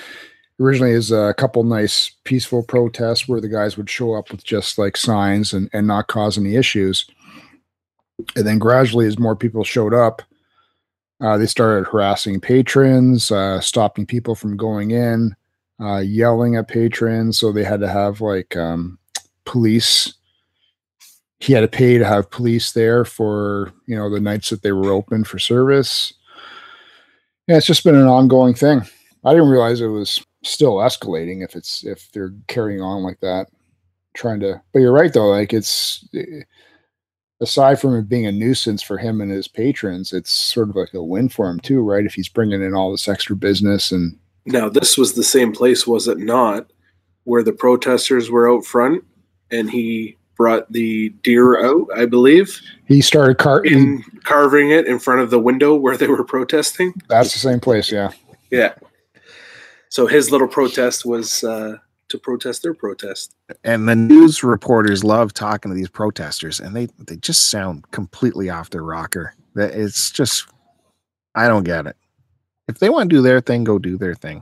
originally is a couple nice peaceful protests where the guys would show up with just like signs and, and not cause any issues. And then gradually, as more people showed up, uh, they started harassing patrons, uh, stopping people from going in, uh, yelling at patrons. So they had to have like um, police. He had to pay to have police there for, you know, the nights that they were open for service. Yeah, it's just been an ongoing thing. I didn't realize it was still escalating if it's if they're carrying on like that, trying to. But you're right though. Like it's aside from it being a nuisance for him and his patrons, it's sort of like a win for him too, right? If he's bringing in all this extra business. And now this was the same place, was it not, where the protesters were out front and he brought the deer out, I believe. He started car- in, carving it in front of the window where they were protesting. That's the same place, yeah. Yeah. So his little protest was uh, to protest their protest. And the news reporters love talking to these protesters, and they, they just sound completely off their rocker. It's just, I don't get it. If they want to do their thing, go do their thing.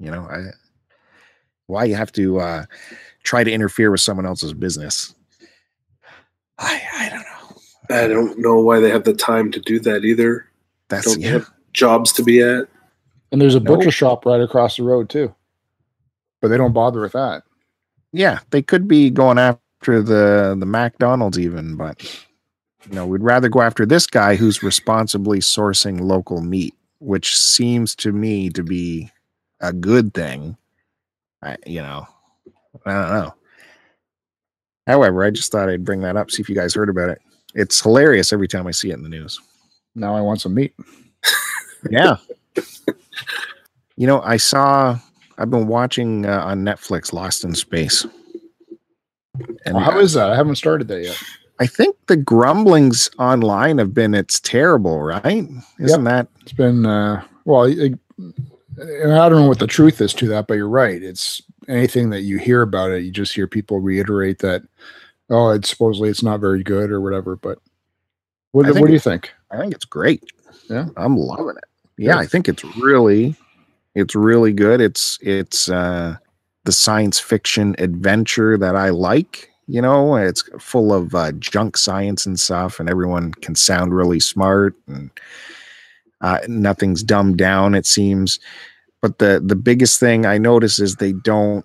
You know, I, why you have to uh, try to interfere with someone else's business. I, I don't know. I don't know why they have the time to do that either. That's don't yeah. have jobs to be at. And there's a no. butcher shop right across the road too, but they don't bother with that. Yeah, they could be going after the the McDonald's even, but you know, we'd rather go after this guy who's responsibly sourcing local meat, which seems to me to be a good thing. I, you know, I don't know. However, I just thought I'd bring that up, see if you guys heard about it. It's hilarious every time I see it in the news. Now I want some meat. Yeah. You know, I saw, I've been watching uh, on Netflix, Lost in Space. And well, how uh, is that? I haven't started that yet. I think the grumblings online have been, it's terrible, right? Isn't yep. that? It's been, uh, well, it, I don't know what the truth is to that, but you're right. It's anything that you hear about it, you just hear people reiterate that, oh, it's supposedly it's not very good or whatever. But what, think, what do you think? I think it's great. Yeah, I'm loving it. Yeah, yeah. I think it's really, it's really good. It's it's uh, the science fiction adventure that I like. You know, it's full of uh, junk science and stuff, and everyone can sound really smart, and uh, nothing's dumbed down, it seems. But the, the biggest thing I notice is they don't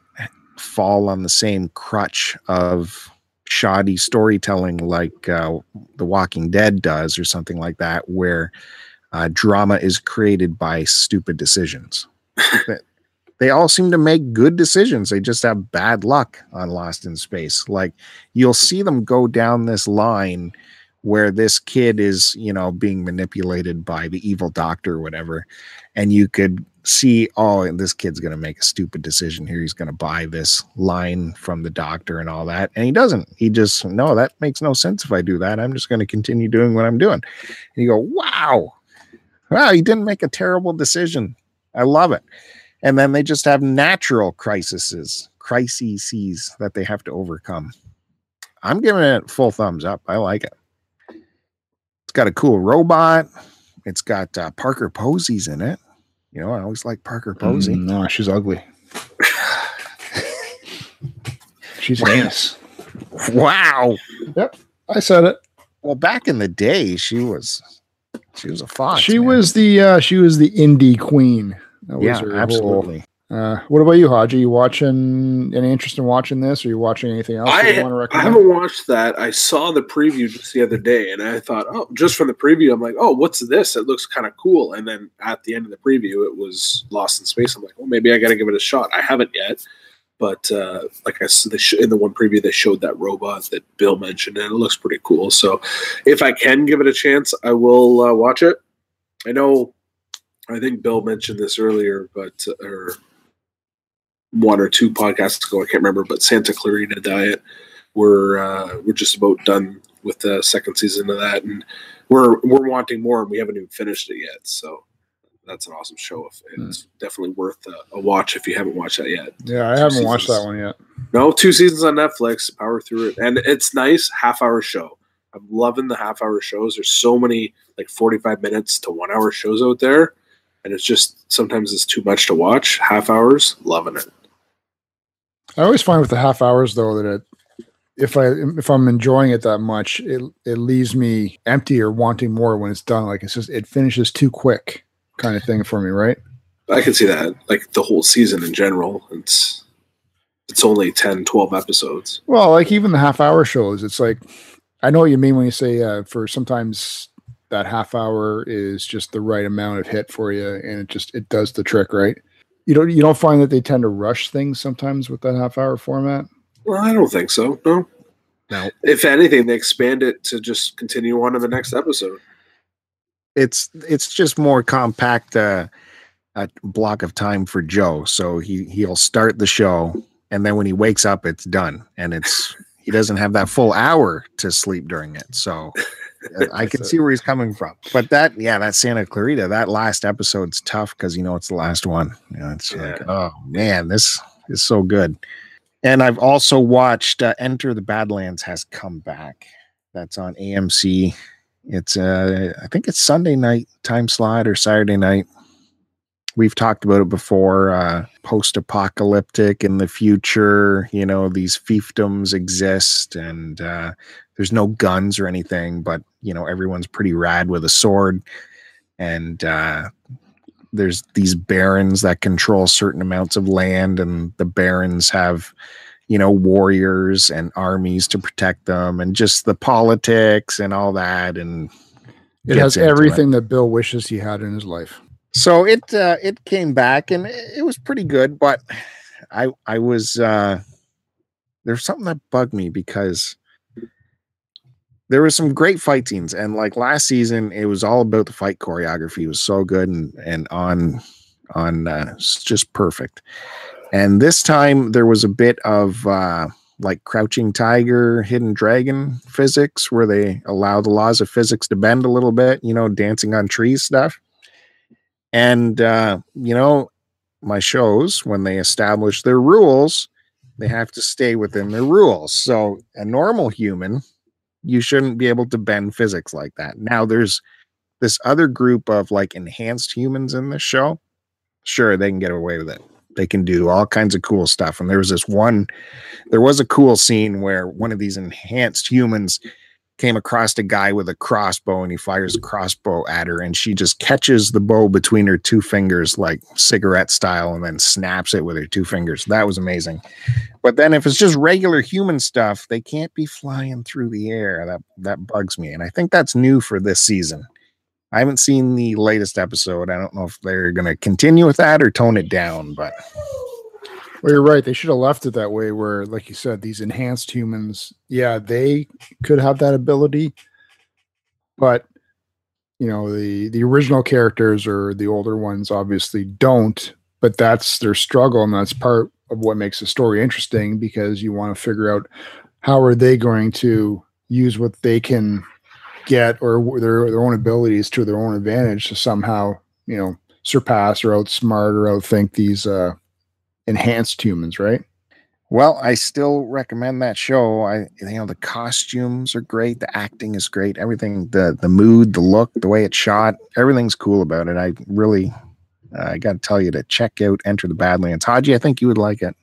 fall on the same crutch of shoddy storytelling like uh, The Walking Dead does or something like that, where uh, drama is created by stupid decisions. They all seem to make good decisions. They just have bad luck on Lost in Space. Like, you'll see them go down this line where this kid is, you know, being manipulated by the evil doctor or whatever, and you could see, oh, and this kid's going to make a stupid decision here. He's going to buy this line from the doctor and all that. And he doesn't. He just, no, that makes no sense if I do that. I'm just going to continue doing what I'm doing. And you go, wow, wow, he didn't make a terrible decision. I love it. And then they just have natural crises, crises that they have to overcome. I'm giving it full thumbs up. I like it. It's got a cool robot. It's got uh, Parker Posey's in it. You know, I always like Parker Posey. Mm, no, she's ugly. She's heinous. Wow. Yep, I said it. Well, back in the day, she was she was a fox. She man. was the uh, she was the indie queen. That was yeah, her absolutely. Whole, uh, what about you, Hodge? Are you watching? Any interest in watching this? Or are you watching anything else? I, you want to recommend? I haven't watched that. I saw the preview just the other day, and I thought, oh, just from the preview, I'm like, oh, what's this? It looks kind of cool. And then at the end of the preview, it was Lost in Space. I'm like, well, maybe I got to give it a shot. I haven't yet, but uh, like I said, in the one preview, they showed that robot that Bill mentioned, and it looks pretty cool. So, if I can give it a chance, I will uh, watch it. I know. I think Bill mentioned this earlier, but or one or two podcasts ago, I can't remember. But Santa Clarita Diet, we're uh, we're just about done with the second season of that, and we're we're wanting more, and we haven't even finished it yet. So that's an awesome show. It's mm. definitely worth a, a watch if you haven't watched that yet. Yeah, I two haven't seasons. watched that one yet. No, two seasons on Netflix. Power through it, and it's nice half hour show. I'm loving the half hour shows. There's so many like forty-five minutes to one hour shows out there. and it's just sometimes it's too much to watch. Half hours, loving it. I always find with the half hours though that it, if I if I'm enjoying it that much, it it leaves me empty or wanting more when it's done. Like it's just it finishes too quick, kind of thing for me, right? I can see that. Like the whole season in general, it's it's only ten, twelve episodes. Well, like even the half hour shows, it's like I know what you mean when you say uh, for sometimes that half hour is just the right amount of hit for you, and it just it does the trick, right? You don't you don't find that they tend to rush things sometimes with that half hour format? Well, I don't think so. No. No. If anything, they expand it to just continue on to the next episode. It's it's just more compact uh, a block of time for Joe. So he he'll start the show, and then when he wakes up, it's done, and it's he doesn't have that full hour to sleep during it. So I can see where he's coming from, but that, yeah, that Santa Clarita, that last episode's tough because you know it's the last one. You know, it's yeah. like, oh man, this is so good. And I've also watched uh, Enter the Badlands has come back. That's on A M C. It's uh, I think it's Sunday night time slot or Saturday night. We've talked about it before. Uh, post-apocalyptic in the future, you know, these fiefdoms exist, and uh, there's no guns or anything, but you know, everyone's pretty rad with a sword. And uh, there's these barons that control certain amounts of land, and the barons have, you know, warriors and armies to protect them, and just the politics and all that. And it has everything that Bill wishes he had in his life. So it uh, it came back and it was pretty good, but I I was uh, there's something that bugged me because there was some great fight scenes, and like last season, it was all about the fight choreography. It was so good and and on on uh, just perfect. And this time there was a bit of uh, like Crouching Tiger, Hidden Dragon physics, where they allow the laws of physics to bend a little bit. You know, dancing on trees stuff. And, uh, you know, my shows, when they establish their rules, they have to stay within their rules. So a normal human, you shouldn't be able to bend physics like that. Now there's this other group of like enhanced humans in this show. Sure, they can get away with it. They can do all kinds of cool stuff. And there was this one, there was a cool scene where one of these enhanced humans came across a guy with a crossbow, and he fires a crossbow at her, and she just catches the bow between her two fingers, like cigarette style, and then snaps it with her two fingers. That was amazing. But then if it's just regular human stuff, they can't be flying through the air. That, that bugs me. And I think that's new for this season. I haven't seen the latest episode. I don't know if they're going to continue with that or tone it down, but well, you're right. They should have left it that way where, like you said, these enhanced humans, yeah, they could have that ability. But, you know, the, the original characters or the older ones obviously don't. But that's their struggle, and that's part of what makes the story interesting, because you want to figure out how are they going to use what they can get or their, their own abilities to their own advantage to somehow, you know, surpass or outsmart or outthink these uh enhanced humans, right? Well, I still recommend that show. I, you know, the costumes are great, the acting is great, everything, the the mood, the look, the way it's shot, everything's cool about it. I really, uh, I got to tell you to check out Enter the Badlands. Haji, I think you would like it.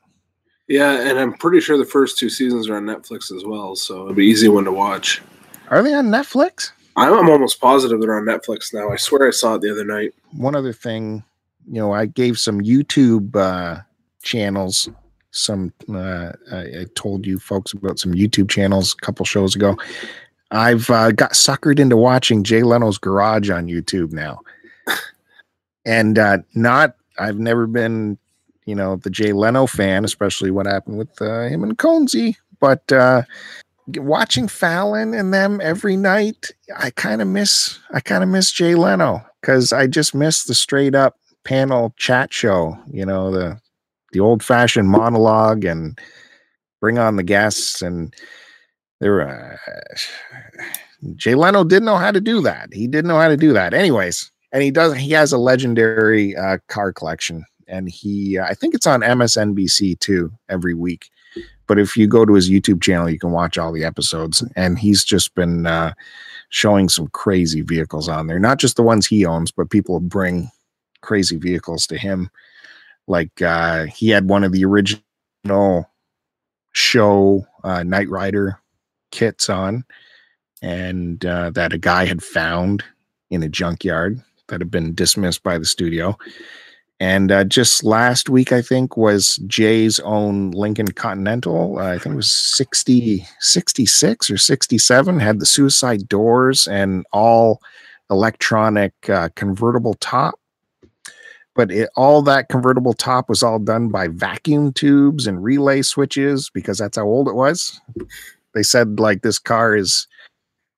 Yeah, and I'm pretty sure the first two seasons are on Netflix as well, so it'll be an easy one to watch. Are they on Netflix? I'm, I'm almost positive they're on Netflix now. I swear I saw it the other night. One other thing, you know, I gave some YouTube uh, channels some uh I, I told you folks about some YouTube channels a couple shows ago. I've uh, got suckered into watching Jay Leno's Garage on YouTube now, and uh not I've never been, you know, the Jay Leno fan, especially what happened with uh, him and Conzi, but uh watching Fallon and them every night, I kind of miss I kind of miss Jay Leno, because I just miss the straight up panel chat show, you know, the the old-fashioned monologue and bring on the guests. And they were, uh, Jay Leno didn't know how to do that. He didn't know how to do that. Anyways, and he does, he has a legendary uh, car collection, and he, uh, I think it's on M S N B C too every week, but if you go to his YouTube channel, you can watch all the episodes, and he's just been uh, showing some crazy vehicles on there. Not just the ones he owns, but people bring crazy vehicles to him. Like uh, he had one of the original show uh, Knight Rider kits on, and uh, that a guy had found in a junkyard that had been dismissed by the studio. And uh, just last week, I think, was Jay's own Lincoln Continental. Uh, I think it was sixty, sixty-six or sixty-seven, had the suicide doors and all electronic uh, convertible top. But it, all that convertible top was all done by vacuum tubes and relay switches, because that's how old it was. They said, like, this car is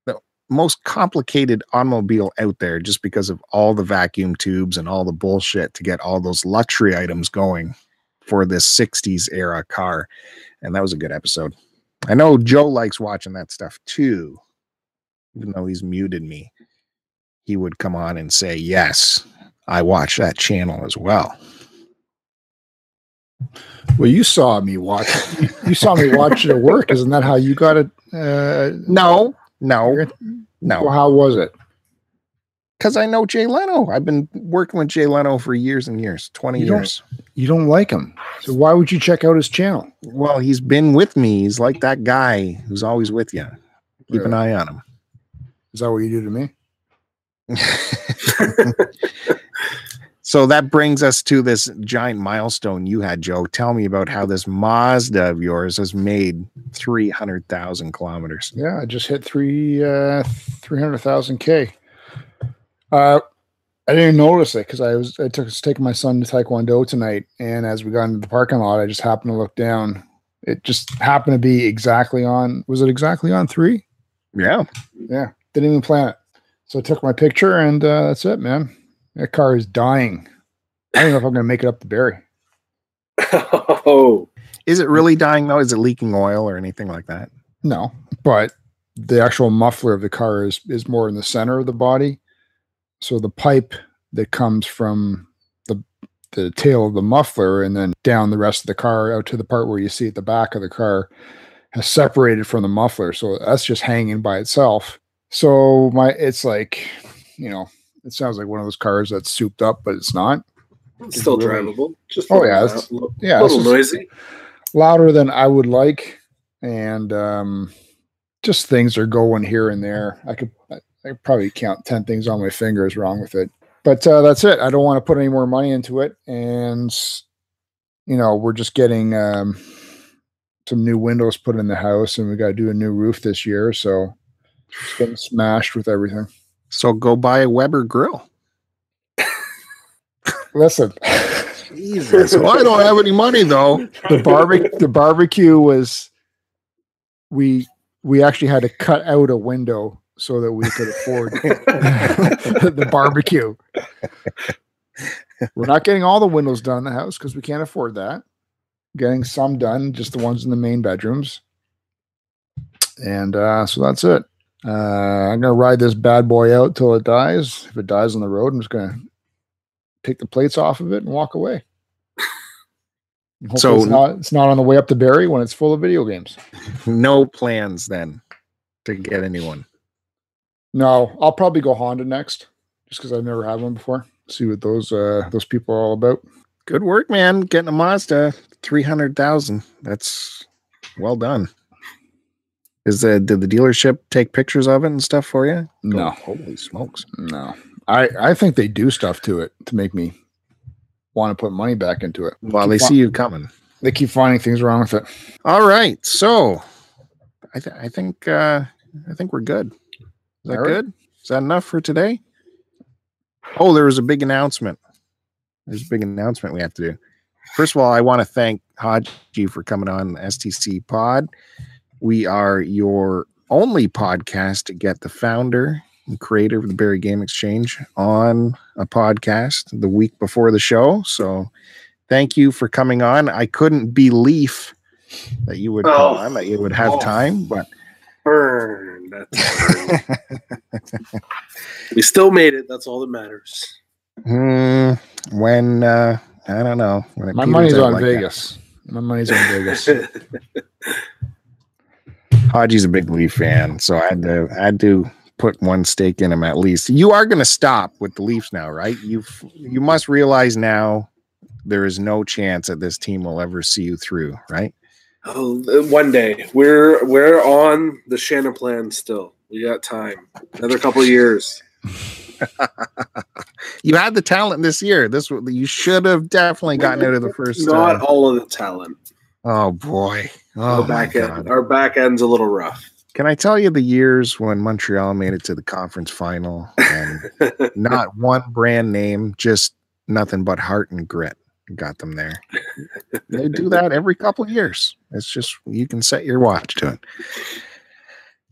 the most complicated automobile out there just because of all the vacuum tubes and all the bullshit to get all those luxury items going for this sixties era car. And that was a good episode. I know Joe likes watching that stuff too, even though he's muted me. He would come on and say, yes, I watch that channel as well. Well, you saw me watch. You saw me watch it at work. Isn't that how you got it? Uh, no, no, no. Well, how was it? Because I know Jay Leno. I've been working with Jay Leno for years and years, twenty you years. You don't like him. So why would you check out his channel? Well, he's been with me. He's like that guy who's always with you. Keep really? an eye on him. Is that what you do to me? So that brings us to this giant milestone you had, Joe. Tell me about how this Mazda of yours has made three hundred thousand kilometers. Yeah, I just hit three uh, three hundred thousand K. Uh, I didn't notice it because I was I took was taking my son to Taekwondo tonight, and as we got into the parking lot, I just happened to look down. It just happened to be exactly on. Was it exactly on three? Yeah, yeah. Didn't even plan it. So I took my picture, and uh, that's it, man. That car is dying. I don't know if I'm going to make it up to Barrie. Oh, is it really dying though? Is it leaking oil or anything like that? No, but the actual muffler of the car is, is more in the center of the body. So the pipe that comes from the the tail of the muffler and then down the rest of the car out to the part where you see at the back of the car has separated from the muffler. So that's just hanging by itself. So my, it's like, you know, it sounds like one of those cars that's souped up, but it's not. It's still really drivable. Just oh yeah, it's, loud, yeah, a little noisy, louder than I would like, and um, just things are going here and there. I could, I, I could probably count ten things on my fingers wrong with it, but uh, that's it. I don't want to put any more money into it, and you know, we're just getting um, some new windows put in the house, and we got to do a new roof this year, so it's getting smashed with everything. So go buy a Weber grill. Listen, Jesus, well, I don't have any money though. The barbe- the barbecue was, we we actually had to cut out a window so that we could afford the barbecue. We're not getting all the windows done in the house because we can't afford that. Getting some done, just the ones in the main bedrooms, and uh, so that's it. Uh, I'm going to ride this bad boy out till it dies. If it dies on the road, I'm just going to take the plates off of it and walk away. And so it's not, it's not on the way up to Barrie when it's full of video games. No plans then to get anyone. No, I'll probably go Honda next just because I've never had one before. See what those, uh, those people are all about. Good work, man. Getting a Mazda three hundred thousand. That's well done. Is the did the dealership take pictures of it and stuff for you? No, oh, holy smokes, no. I, I think they do stuff to it to make me want to put money back into it. Well, they, they see you coming. They keep finding things wrong with it. All right, so I th- I think uh, I think we're good. Is that right? Good? Is that enough for today? Oh, there was a big announcement. There's a big announcement we have to do. First of all, I want to thank Haji for coming on the S T C pod. We are your only podcast to get the founder and creator of the Barrie Game Exchange on a podcast the week before the show. So thank you for coming on. I couldn't believe that you would oh, come on, that you would have oh, time, but burn. That's burn. We still made it. That's all that matters. Mm, when uh, I don't know. When it My, money's like that. My money's on Vegas. My money's on Vegas. Haji's a big Leaf fan, so I had to I had to put one stake in them at least. You are going to stop with the Leafs now, right? You you must realize now there is no chance that this team will ever see you through, right? Oh, one day. We're we're on the Shannon plan still. We got time. Another couple of years. You had the talent this year. This you should have definitely gotten out of the first. Not uh, all of the talent. Oh boy. Oh, the back end, our back end's a little rough. Can I tell you the years when Montreal made it to the conference final and not one brand name, just nothing but heart and grit got them there. They do that every couple of years. It's just, you can set your watch to it.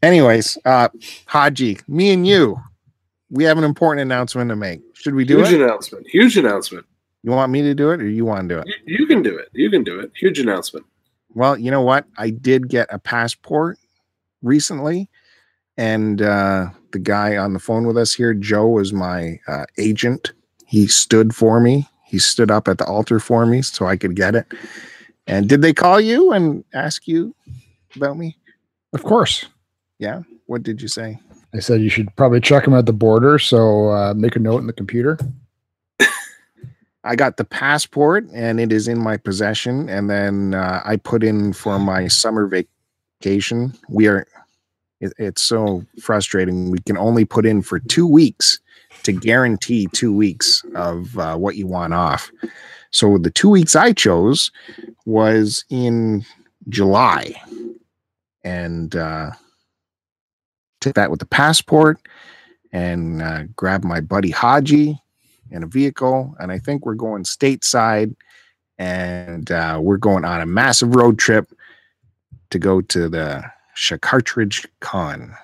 Anyways, uh, Haji, me and you, we have an important announcement to make. Should we do Huge it? Huge announcement. Huge announcement. You want me to do it or you want to do it? You, you can do it. You can do it. Huge announcement. Well, you know what? I did get a passport recently, and uh, the guy on the phone with us here, Joe, was my uh, agent. He stood for me. He stood up at the altar for me so I could get it. And did they call you and ask you about me? Of course. Yeah? What did you say? I said you should probably check them at the border, so uh, make a note in the computer. I got the passport, and it is in my possession. And then uh, I put in for my summer vacation. We are, it, it's so frustrating. We can only put in for two weeks to guarantee two weeks of uh, what you want off. So the two weeks I chose was in July, and uh, took that with the passport and uh, grabbed my buddy Haji in a vehicle, and I think we're going stateside, and uh, we're going on a massive road trip to go to the Cartridge Con,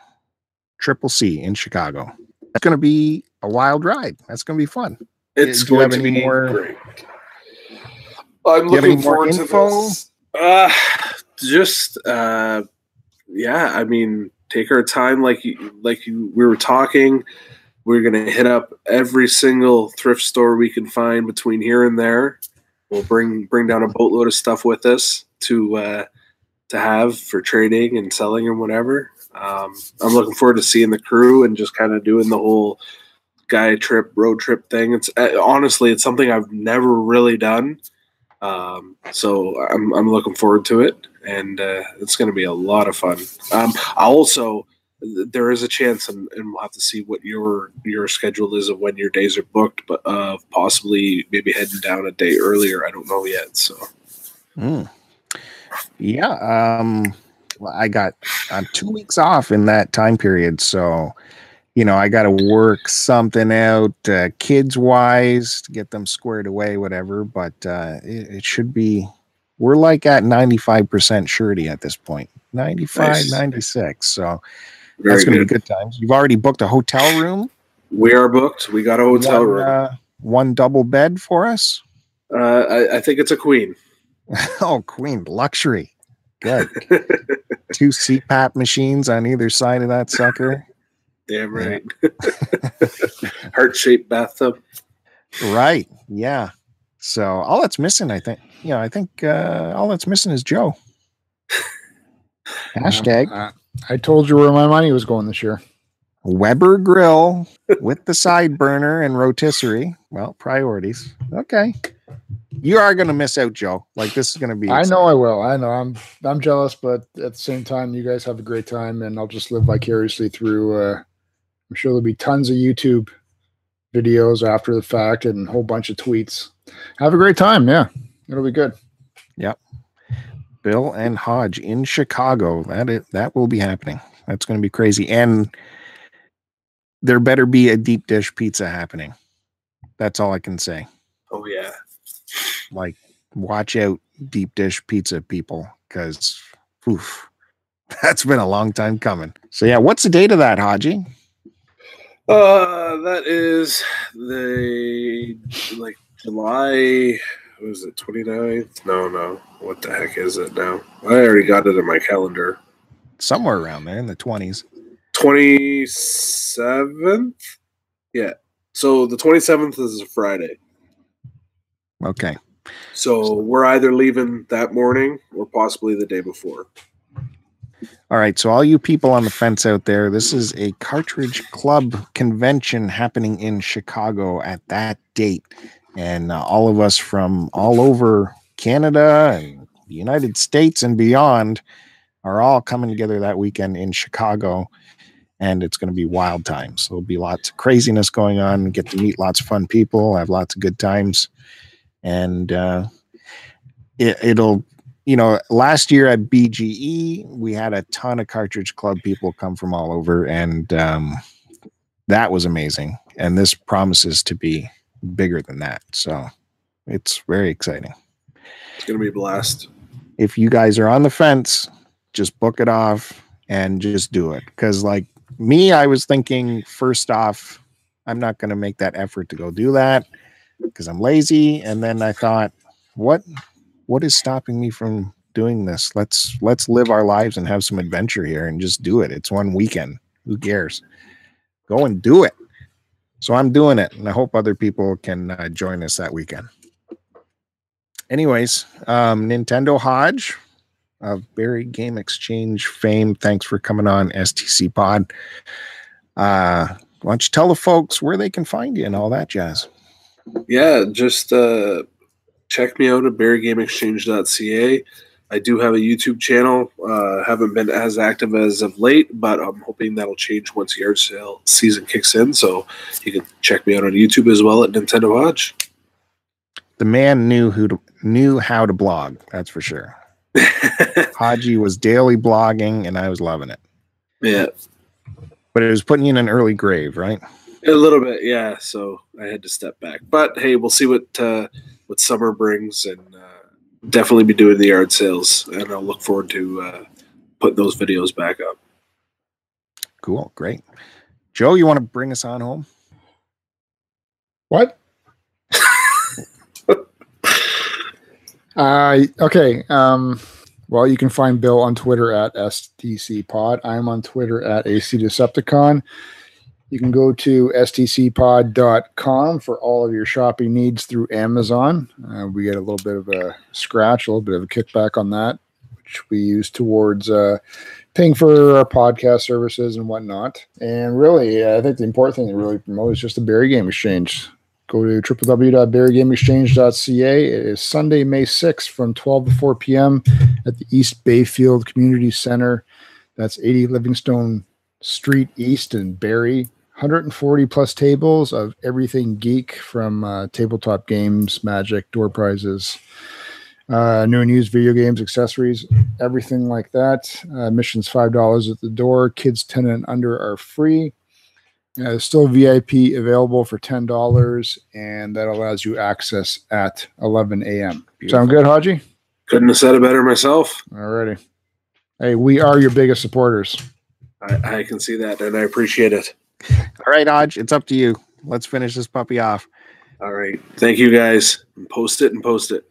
Triple C in Chicago. That's going to be a wild ride. That's going to be fun. It's Do going to be more, great. I'm looking forward to this. Uh, just, uh, yeah, I mean, take our time like you, like you, we were talking. We're going to hit up every single thrift store we can find between here and there. We'll bring bring down a boatload of stuff with us to uh, to have for trading and selling and whatever. Um, I'm looking forward to seeing the crew and just kind of doing the whole guy trip, road trip thing. It's uh, honestly, it's something I've never really done. Um, so I'm, I'm looking forward to it, and uh, it's going to be a lot of fun. Um, I also... There is a chance, and, and we'll have to see what your your schedule is of when your days are booked, but uh, possibly maybe heading down a day earlier. I don't know yet. So, mm. yeah, um, I got I'm two weeks off in that time period, so you know I got to work something out, uh, kids wise, to get them squared away, whatever. But uh, it, it should be. We're like at ninety-five percent surety at this point, ninety-five, nice. ninety-six. So. Very That's going to be good times. You've already booked a hotel room. We are booked. We got a hotel one, room. Uh, one double bed for us. Uh, I, I think it's a queen. Oh, queen. Luxury. Good. Two C PAP machines on either side of that sucker. Damn right. Heart-shaped bathtub. Right. Yeah. So all that's missing, I think, you know, I think uh, all that's missing is Joe. Hashtag. Um, uh, I told you where my money was going this year. Weber grill with the side burner and rotisserie. Well, priorities. Okay. You are going to miss out, Joe. Like, this is going to be exciting. I know I will. I know. I'm I'm jealous, but at the same time, you guys have a great time, and I'll just live vicariously through. Uh, I'm sure there'll be tons of YouTube videos after the fact and a whole bunch of tweets. Have a great time. Yeah. It'll be good. Yep. Bill and Hodge in Chicago. That is, that will be happening. That's going to be crazy. And there better be a deep dish pizza happening. That's all I can say. Oh, yeah. Like, watch out, deep dish pizza people, because, oof, that's been a long time coming. So, yeah, what's the date of that, Hodgie? Uh, that is the, like, July... What is it, twenty-ninth? No, no. What the heck is it now? I already got it in my calendar. Somewhere around there in the twenties. twenty-seventh? Yeah. So the twenty-seventh is a Friday. Okay. So we're either leaving that morning or possibly the day before. All right, so all you people on the fence out there, this is a Cartridge Club convention happening in Chicago at that date. And uh, all of us from all over Canada and the United States and beyond are all coming together that weekend in Chicago. And it's going to be wild times. So there'll be lots of craziness going on. Get to meet lots of fun people, have lots of good times. And uh, it, it'll, you know, last year at B G E, we had a ton of Cartridge Club people come from all over. And um, that was amazing. And this promises to be bigger than that, so it's very exciting. It's gonna be a blast. If you guys are on the fence, just book it off and just do it, because like me, I was thinking, first off, I'm not going to make that effort to go do that because I'm lazy. And then I thought, what what is stopping me from doing this? Let's let's live our lives and have some adventure here and just do it. It's one weekend, who cares? Go and do it. So I'm doing it, and I hope other people can uh, join us that weekend. Anyways, um, Nintendo Hodge of Barrie Game Exchange fame, thanks for coming on S T C pod. Uh, why don't you tell the folks where they can find you and all that jazz? Yeah, just uh, check me out at barrie game exchange dot c a. I do have a YouTube channel. Uh, haven't been as active as of late, but I'm hoping that'll change once yard sale season kicks in. So you can check me out on YouTube as well at Nintendo Hodge. The man knew who to, knew how to blog. That's for sure. Hodgie was daily blogging, and I was loving it. Yeah, but it was putting you in an early grave, right? A little bit, yeah. So I had to step back. But hey, we'll see what uh, what summer brings, and. Uh, Definitely be doing the yard sales, and I'll look forward to uh, putting those videos back up. Cool, great. Joe, you want to bring us on home? What? uh, okay. Um, well, you can find Bill on Twitter at S T C pod. I'm on Twitter at A C Decepticon. You can go to S T C pod dot com for all of your shopping needs through Amazon. Uh, we get a little bit of a scratch, a little bit of a kickback on that, which we use towards uh, paying for our podcast services and whatnot. And really, uh, I think the important thing to really promote is just the Barrie Game Exchange. Go to w w w dot barrie game exchange dot c a. It is Sunday, May sixth from twelve to four p.m. at the East Bayfield Community Center. That's eighty Livingstone Street East in Barrie. one hundred forty plus tables of everything geek, from uh, tabletop games, Magic, door prizes, uh, new and used video games, accessories, everything like that. Uh, admission's five dollars at the door. Kids ten and under are free. Uh, there's still V I P available for ten dollars, and that allows you access at eleven a.m. Beautiful. Sound good, Hodgie? Couldn't have said it better myself. Alrighty. Hey, we are your biggest supporters. I, I can see that, and I appreciate it. All right, Hodge, it's up to you. Let's finish this puppy off. All right. Thank you, guys. Post it and post it.